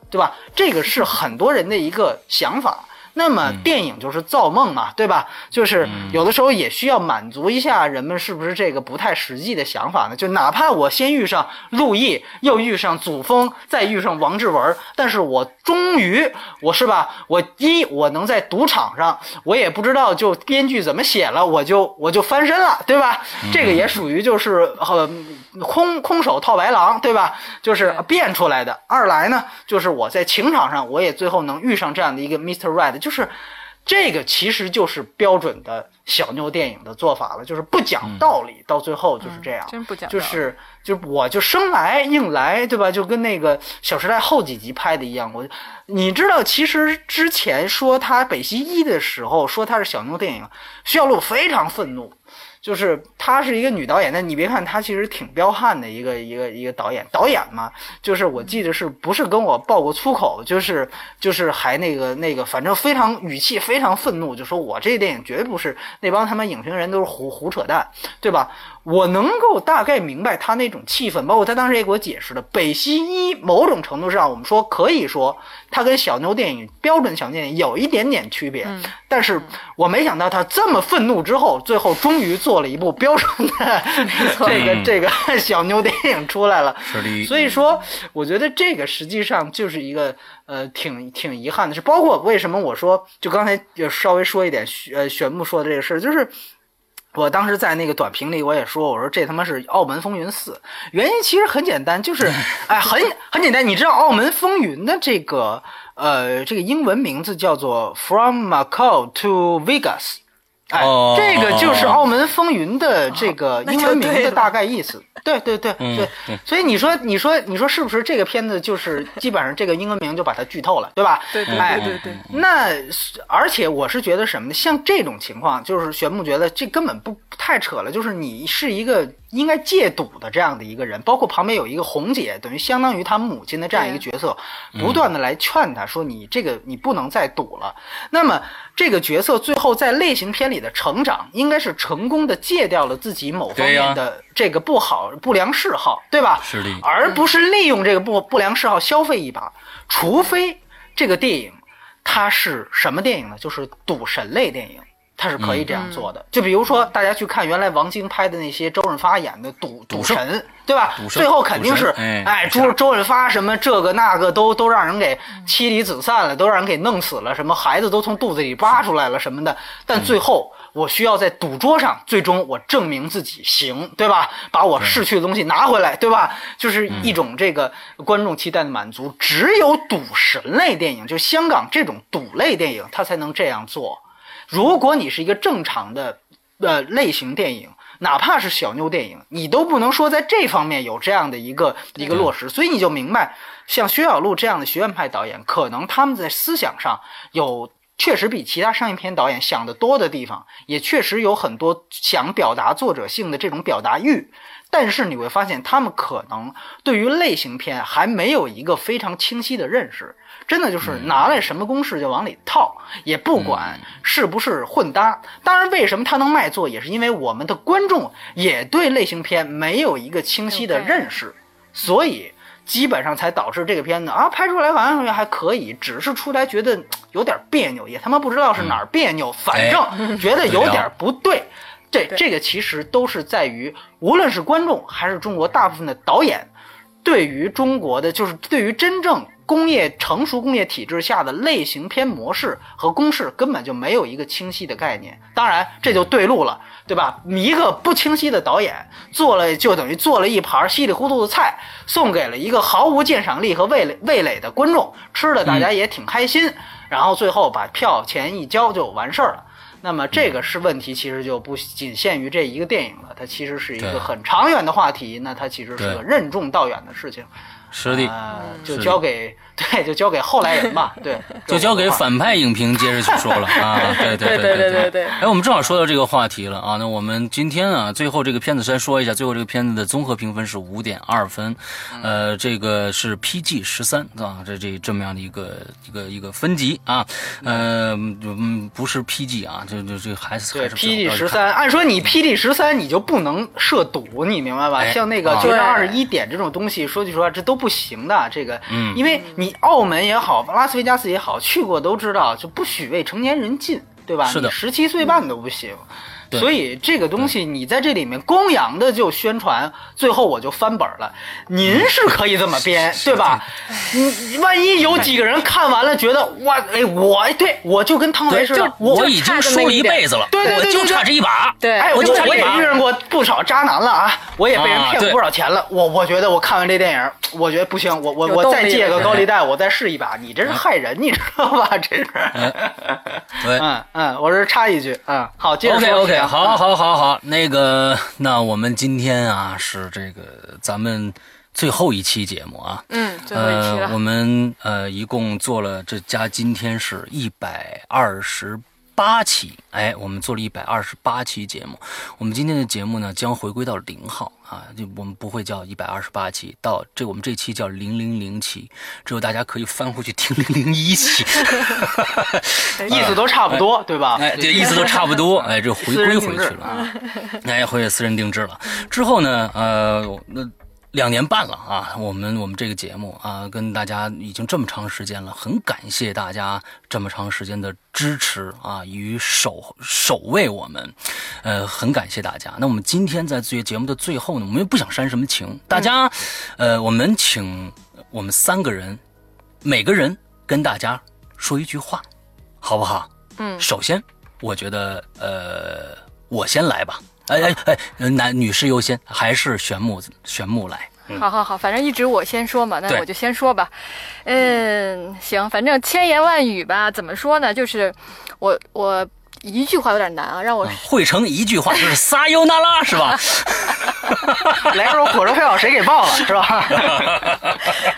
对吧？这个是很多人的一个想法。那么电影就是造梦嘛，对吧？就是有的时候也需要满足一下人们是不是这个不太实际的想法呢？就哪怕我先遇上陆毅，又遇上祖峰，再遇上王志文，但是我终于我是吧，我一我能在赌场上，我也不知道就编剧怎么写了，我就我就翻身了，对吧？这个也属于就是呃空空手套白狼，对吧？就是变出来的。二来呢，就是我在情场上我也最后能遇上这样的一个 mister Right。就是这个其实就是标准的小妞电影的做法了，就是不讲道理、嗯、到最后就是这样、嗯、真不讲道理，就是就我就生来硬来，对吧？就跟那个小时代后几集拍的一样。我你知道其实之前说他北西一的时候说他是小妞电影，徐小璐非常愤怒，就是她是一个女导演，但你别看她其实挺彪悍的一个一个一个导演，导演嘛，就是我记得是不是跟我爆过粗口，就是就是还那个那个，反正非常语气非常愤怒，就说我这电影绝对不是那帮他们影评人都是胡胡扯淡，对吧？我能够大概明白他那种气氛，包括他当时也给我解释了，北西一某种程度上我们说可以说他跟小妞电影标准小妞电影有一点点区别、嗯、但是我没想到他这么愤怒之后最后终于做了一部标准的这个、嗯、这个小妞电影出来了。所以说我觉得这个实际上就是一个呃挺挺遗憾的是，包括为什么我说就刚才稍微说一点呃玄牧说的这个事，就是我当时在那个短评里我也说，我说这他妈是澳门风云四，原因其实很简单，就是哎很很简单，你知道澳门风云的这个呃这个英文名字叫做 From Macau to Vegas， 哎、哦、这个就是澳门风云的这个英文名字大概意思。对对对对、嗯，所以你说你说你说是不是这个片子就是基本上这个英文名就把它剧透了，对吧？对对对对对、哎。那而且我是觉得什么呢？像这种情况，就是玄牧觉得这根本不太扯了，就是你是一个应该戒赌的这样的一个人，包括旁边有一个红姐，等于相当于他母亲的这样一个角色，不断的来劝他说你这个你不能再赌了。那么这个角色最后在类型片里的成长，应该是成功的戒掉了自己某方面的这个不好。不良嗜好，对吧？是的，而不是利用这个不不良嗜好消费一把。除非这个电影它是什么电影呢？就是赌神类电影，它是可以这样做的。嗯、就比如说大家去看原来王晶拍的那些周润发演的赌赌神，对吧？最后肯定是哎，哎周周润发什么这个那个都都让人给妻离子散了，都让人给弄死了，什么孩子都从肚子里扒出来了什么的，但最后。嗯，我需要在赌桌上最终我证明自己行，对吧？把我逝去的东西拿回来，对吧？就是一种这个观众期待的满足。只有赌神类电影，就香港这种赌类电影它才能这样做。如果你是一个正常的呃类型电影，哪怕是小妞电影，你都不能说在这方面有这样的一个一个落实。所以你就明白像薛晓璐这样的学院派导演，可能他们在思想上有确实比其他商业片导演想得多的地方，也确实有很多想表达作者性的这种表达欲，但是你会发现他们可能对于类型片还没有一个非常清晰的认识，真的就是拿来什么公式就往里套，也不管是不是混搭。当然为什么他能卖座，也是因为我们的观众也对类型片没有一个清晰的认识，所以基本上才导致这个片子啊拍出来好像还可以，只是出来觉得有点别扭，也他妈不知道是哪儿别扭、嗯、反正觉得有点不对。哎、这这个其实都是在于无论是观众还是中国大部分的导演对于中国的就是对于真正工业成熟工业体制下的类型片模式和公式根本就没有一个清晰的概念。当然这就对路了，对吧？一个不清晰的导演做了就等于做了一盘稀里糊涂的菜，送给了一个毫无鉴赏力和味蕾味蕾的观众，吃了大家也挺开心、嗯、然后最后把票钱一交就完事儿了。那么这个是问题，其实就不仅限于这一个电影了，它其实是一个很长远的话题，那它其实是个任重道远的事情。实力、呃、就交给对就交给后来人吧，对就交给反派影评接着去说了啊，对对对对对对对。哎，我们正好说到这个话题了啊，那我们今天啊最后这个片子先说一下，最后这个片子的综合评分是 五点二 分，呃这个是 P G 十三 啊，这这这么样的一个一个一个分级啊，呃嗯不是 P G 啊，这这这还是对 P G 十三， 按说你 P G 十三 你就不能涉赌，你明白吧、哎、像那个九点二十一点这种东西说句实话这都不行的，这个，嗯，因为你澳门也好，拉斯维加斯也好，去过都知道，就不许为成年人进，对吧？是的，十七岁半都不行。所以这个东西你在这里面公羊的就宣传，最后我就翻本了。您是可以这么编，对吧？你万一有几个人看完了觉得哇，哎，我对我就跟汤唯似的，我已经输了一辈子了，对对对，我就差这一把。对，哎，我就我也遇上过不少渣男了啊，我也被人骗过不少钱了。我我觉得我看完这电影，我觉得不行，我我我再借个高利贷，我再试一把。你这是害人，你知道吧？这是。嗯嗯，我是插一句，嗯，好，接着说。OK OK。好好好好，那个那我们今天啊是这个咱们最后一期节目啊，嗯，最后一期了，呃我们呃一共做了这加今天是一百二十八期，哎，我们做了一百二十八期节目，我们今天的节目呢将回归到零号啊，就我们不会叫一百二十八期，到这我们这期叫零零零期，只有大家可以翻回去听零零一期，意思都差不多、哎、对吧？哎，这意思都差不多，哎，这回归回去了啊，哎，回私人定制了。之后呢，呃，那。两年半了啊，我们我们这个节目啊，跟大家已经这么长时间了，很感谢大家这么长时间的支持啊，与守守卫我们，呃，很感谢大家。那我们今天在这节目的最后呢，我们又不想煽什么情，大家，嗯、呃，我们请我们三个人，每个人跟大家说一句话，好不好？嗯，首先，我觉得，呃，我先来吧。哎哎哎，男女士优先，还是玄牧玄牧来、嗯。好好好，反正一直我先说嘛，那我就先说吧。嗯，行，反正千言万语吧，怎么说呢？就是我我一句话有点难啊，让我、嗯、汇成一句话就是撒尤那拉是吧？来时候火车票谁给报了是吧？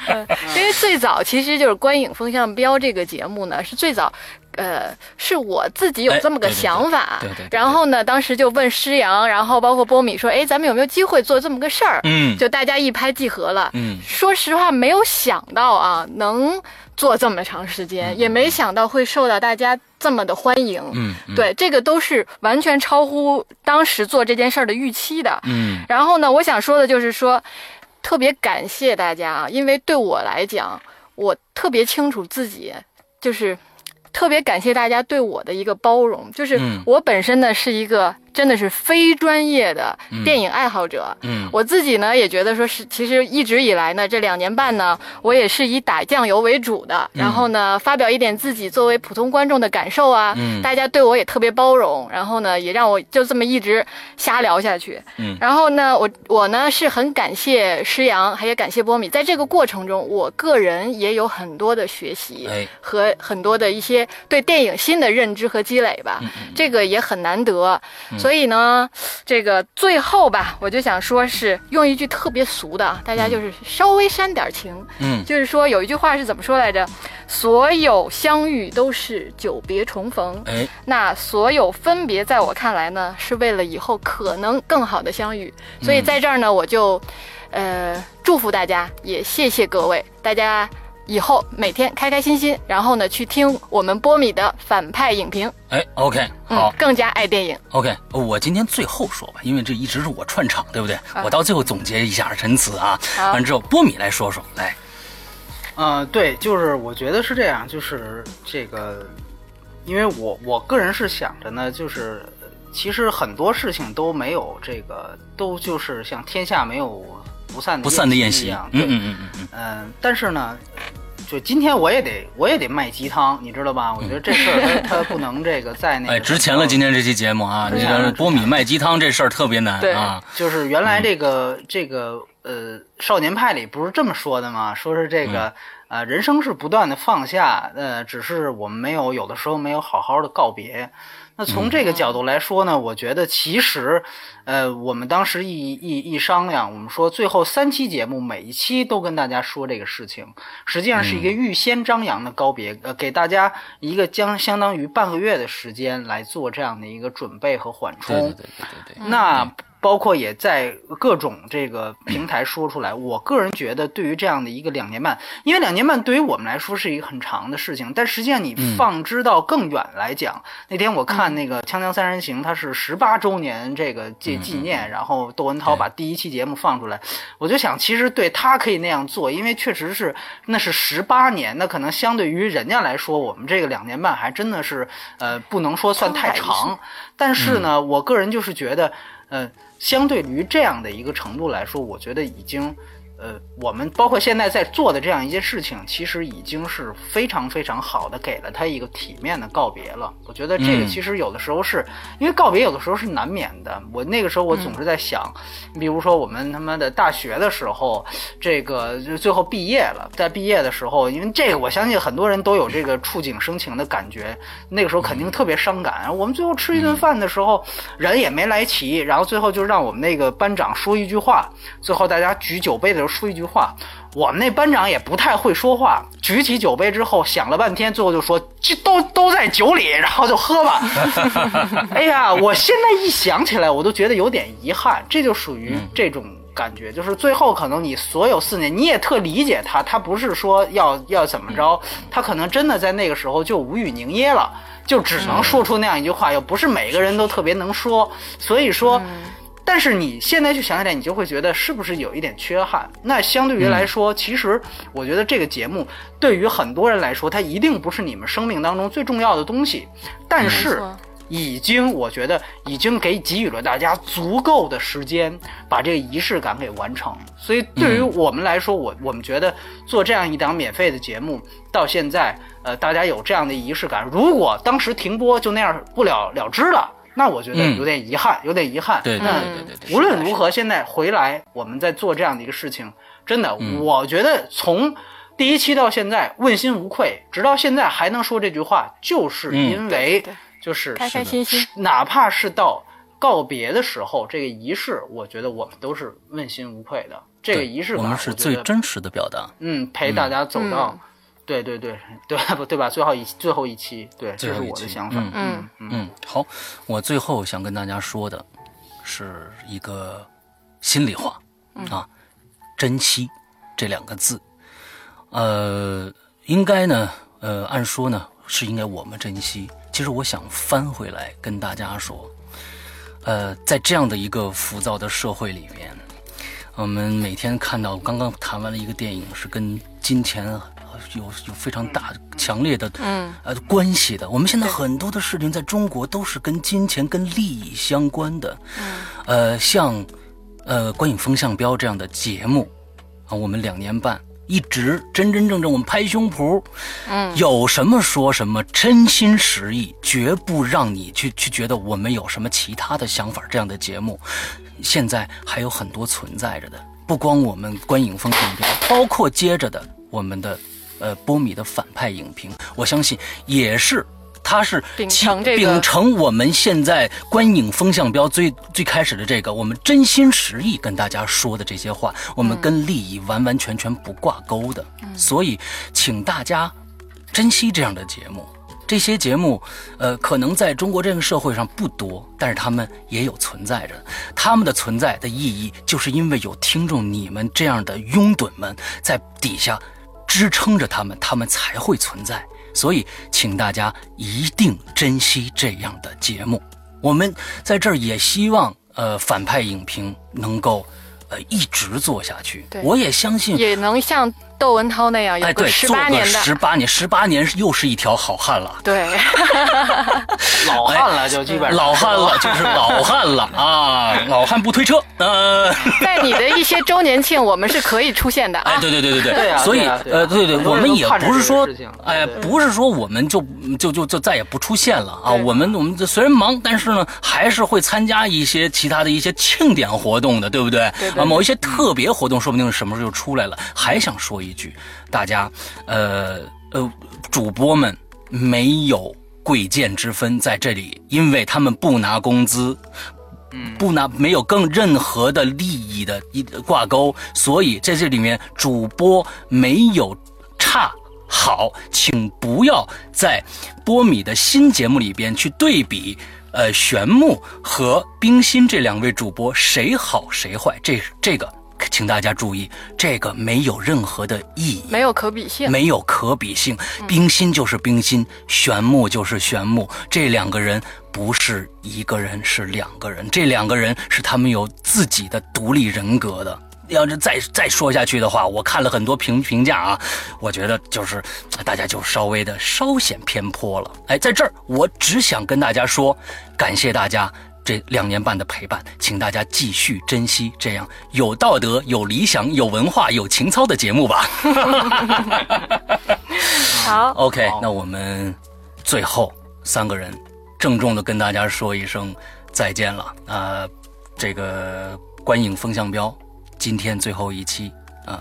嗯，因为最早其实就是观影风向标这个节目呢，是最早。呃，是我自己有这么个想法，对对对对对对，然后呢，当时就问施洋，然后包括波米说，哎，咱们有没有机会做这么个事儿？嗯，就大家一拍即合了。嗯，说实话，没有想到啊，能做这么长时间，嗯、也没想到会受到大家这么的欢迎。嗯，嗯对，这个都是完全超乎当时做这件事儿的预期的。嗯，然后呢，我想说的就是说，特别感谢大家啊，因为对我来讲，我特别清楚自己就是。特别感谢大家对我的一个包容，就是我本身呢是一个真的是非专业的电影爱好者，嗯，嗯我自己呢也觉得说是，其实一直以来呢这两年半呢，我也是以打酱油为主的，然后呢发表一点自己作为普通观众的感受啊，嗯，大家对我也特别包容，然后呢也让我就这么一直瞎聊下去，嗯，然后呢我我呢是很感谢施洋，还也感谢波米，在这个过程中，我个人也有很多的学习和很多的一些。对电影新的认知和积累吧，嗯嗯这个也很难得、嗯、所以呢这个最后吧我就想说是用一句特别俗的，大家就是稍微煽点情，嗯，就是说有一句话是怎么说来着，所有相遇都是久别重逢、哎、那所有分别在我看来呢是为了以后可能更好的相遇，所以在这儿呢我就呃祝福大家，也谢谢各位，大家以后每天开开心心，然后呢去听我们波米的反派影评。哎 ，OK， 好、嗯，更加爱电影。OK， 我今天最后说吧，因为这一直是我串场，对不对？啊、我到最后总结一下陈词啊，完、啊、之后波米来说说来。呃，对，就是我觉得是这样，就是这个，因为我我个人是想着呢，就是其实很多事情都没有这个，都就是像天下没有。不散不散的宴席一样，嗯嗯嗯嗯嗯、呃，但是呢，就今天我也得我也得卖鸡汤，你知道吧？我觉得这事儿它不能这个在那个、哎，值钱了。今天这期节目啊，这个波米卖鸡汤这事儿特别难啊。就是原来这个、嗯、这个呃少年派里不是这么说的吗？说是这个。嗯呃，人生是不断的放下，呃，只是我们没有，有的时候没有好好的告别。那从这个角度来说呢，我觉得其实呃我们当时一一一商量，我们说最后三期节目每一期都跟大家说这个事情，实际上是一个预先张扬的告别，呃给大家一个将相当于半个月的时间来做这样的一个准备和缓冲。对对对对对。那包括也在各种这个平台说出来，我个人觉得对于这样的一个两年半，因为两年半对于我们来说是一个很长的事情，但实际上你放之到更远来讲，嗯、那天我看那个《锵锵三人行》，它是十八周年这个纪纪念，嗯、然后窦文涛把第一期节目放出来，我就想其实对他可以那样做，因为确实是那是十八年，那可能相对于人家来说，我们这个两年半还真的是呃不能说算太长，但是呢，嗯、我个人就是觉得呃。相对于这样的一个程度来说，我觉得已经呃我们包括现在在做的这样一件事情，其实已经是非常非常好的给了他一个体面的告别了。我觉得这个其实有的时候是、嗯、因为告别有的时候是难免的。我那个时候我总是在想、嗯、比如说我们他妈的大学的时候，这个最后毕业了，在毕业的时候，因为这个我相信很多人都有这个触景生情的感觉，那个时候肯定特别伤感。我们最后吃一顿饭的时候、嗯、人也没来齐，然后最后就让我们那个班长说一句话，最后大家举酒杯的时候说一句话，我们那班长也不太会说话，举起酒杯之后想了半天，最后就说这都都在酒里，然后就喝吧。哎呀，我现在一想起来我都觉得有点遗憾，这就属于这种感觉，就是最后可能你所有四年，你也特理解他，他不是说要要怎么着，他可能真的在那个时候就无语凝噎了，就只能说出那样一句话，又不是每个人都特别能说，所以说、嗯但是你现在去想起来，你就会觉得是不是有一点缺憾。那相对于来说、嗯、其实我觉得这个节目对于很多人来说，它一定不是你们生命当中最重要的东西，但是已经我觉得已经给给予了大家足够的时间把这个仪式感给完成。所以对于我们来说，我我们觉得做这样一档免费的节目到现在，呃大家有这样的仪式感，如果当时停播就那样不了了之了，那我觉得有点遗憾，嗯、有点遗憾。对对对对对。无论如何，现在回来我们在做这样的一个事情，真的，嗯、我觉得从第一期到现在问心无愧，直到现在还能说这句话，就是因为、嗯、就是开开心心，哪怕是到告别的时候，这个仪式，我觉得我们都是问心无愧的。这个仪式感，我们是最真实的表达。嗯，陪大家走到。嗯嗯对对对对吧对吧最后一最后一期对一期这是我的想法。嗯嗯 嗯, 嗯好，我最后想跟大家说的是一个心里话、嗯、啊珍惜这两个字。呃应该呢呃按说呢是应该我们珍惜，其实我想翻回来跟大家说，呃在这样的一个浮躁的社会里面，我们每天看到，刚刚谈完了一个电影是跟金钱有有非常大强烈的嗯呃关系的。我们现在很多的事情在中国都是跟金钱跟利益相关的。嗯呃像呃观影风向标这样的节目啊，我们两年半一直真真正正我们拍胸脯，嗯有什么说什么，真心实意，绝不让你去去觉得我们有什么其他的想法。这样的节目现在还有很多存在着的，不光我们观影风向标，包括接着的我们的呃，波米的反派影评，我相信也是，他是秉承这个，秉承我们现在观影风向标最最开始的这个，我们真心实意跟大家说的这些话，我们跟利益完完全全不挂钩的，嗯、所以请大家珍惜这样的节目。这些节目，呃，可能在中国这个社会上不多，但是他们也有存在着。他们的存在的意义，就是因为有听众你们这样的拥趸们在底下。支撑着他们，他们才会存在。所以，请大家一定珍惜这样的节目。我们在这儿也希望，呃，反派影评能够，呃，一直做下去。我也相信，也能像窦文涛那样，有个十八年的，十八年，十八年又是一条好汉了。对，老汉了就基本上，老汉了就是老汉了啊！老汉不推车。呃，在你的一些周年庆，我们是可以出现的啊！哎，对对对对对，对啊、所以对、啊对啊、呃，对对，我们也不是说，哎，不是说我们就就就就再也不出现了啊！我们我们虽然忙，但是呢，还是会参加一些其他的一些庆典活动的，对不对？对对啊，某一些特别活动，说不定什么时候就出来了。还想说一句。大家，呃呃，主播们没有贵贱之分在这里，因为他们不拿工资，不拿没有更任何的利益的挂钩，所以在这里面主播没有差好，请不要在波米的新节目里边去对比呃玄牧和冰心这两位主播谁好谁坏，这这个请大家注意，这个没有任何的意义，没有可比性，没有可比性。冰心就是冰心，玄牧就是玄牧，这两个人不是一个人，是两个人，这两个人是他们有自己的独立人格的。要是再再说下去的话，我看了很多评评价啊，我觉得就是大家就稍微的稍显偏颇了。哎，在这儿我只想跟大家说，感谢大家这两年半的陪伴，请大家继续珍惜这样有道德、有理想、有文化、有情操的节目吧。好 ，OK， 好，那我们最后三个人郑重的跟大家说一声再见了啊、呃！这个观影风向标，今天最后一期啊、呃，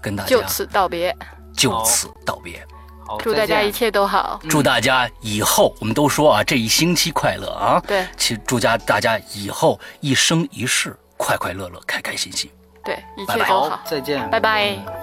跟大家就此道别，就此道别。祝大家一切都好、嗯、祝大家以后我们都说啊，这一星期快乐啊，对，其实祝大家以后一生一世快快乐乐开开心心，对，一切都好，拜拜，再见，拜拜。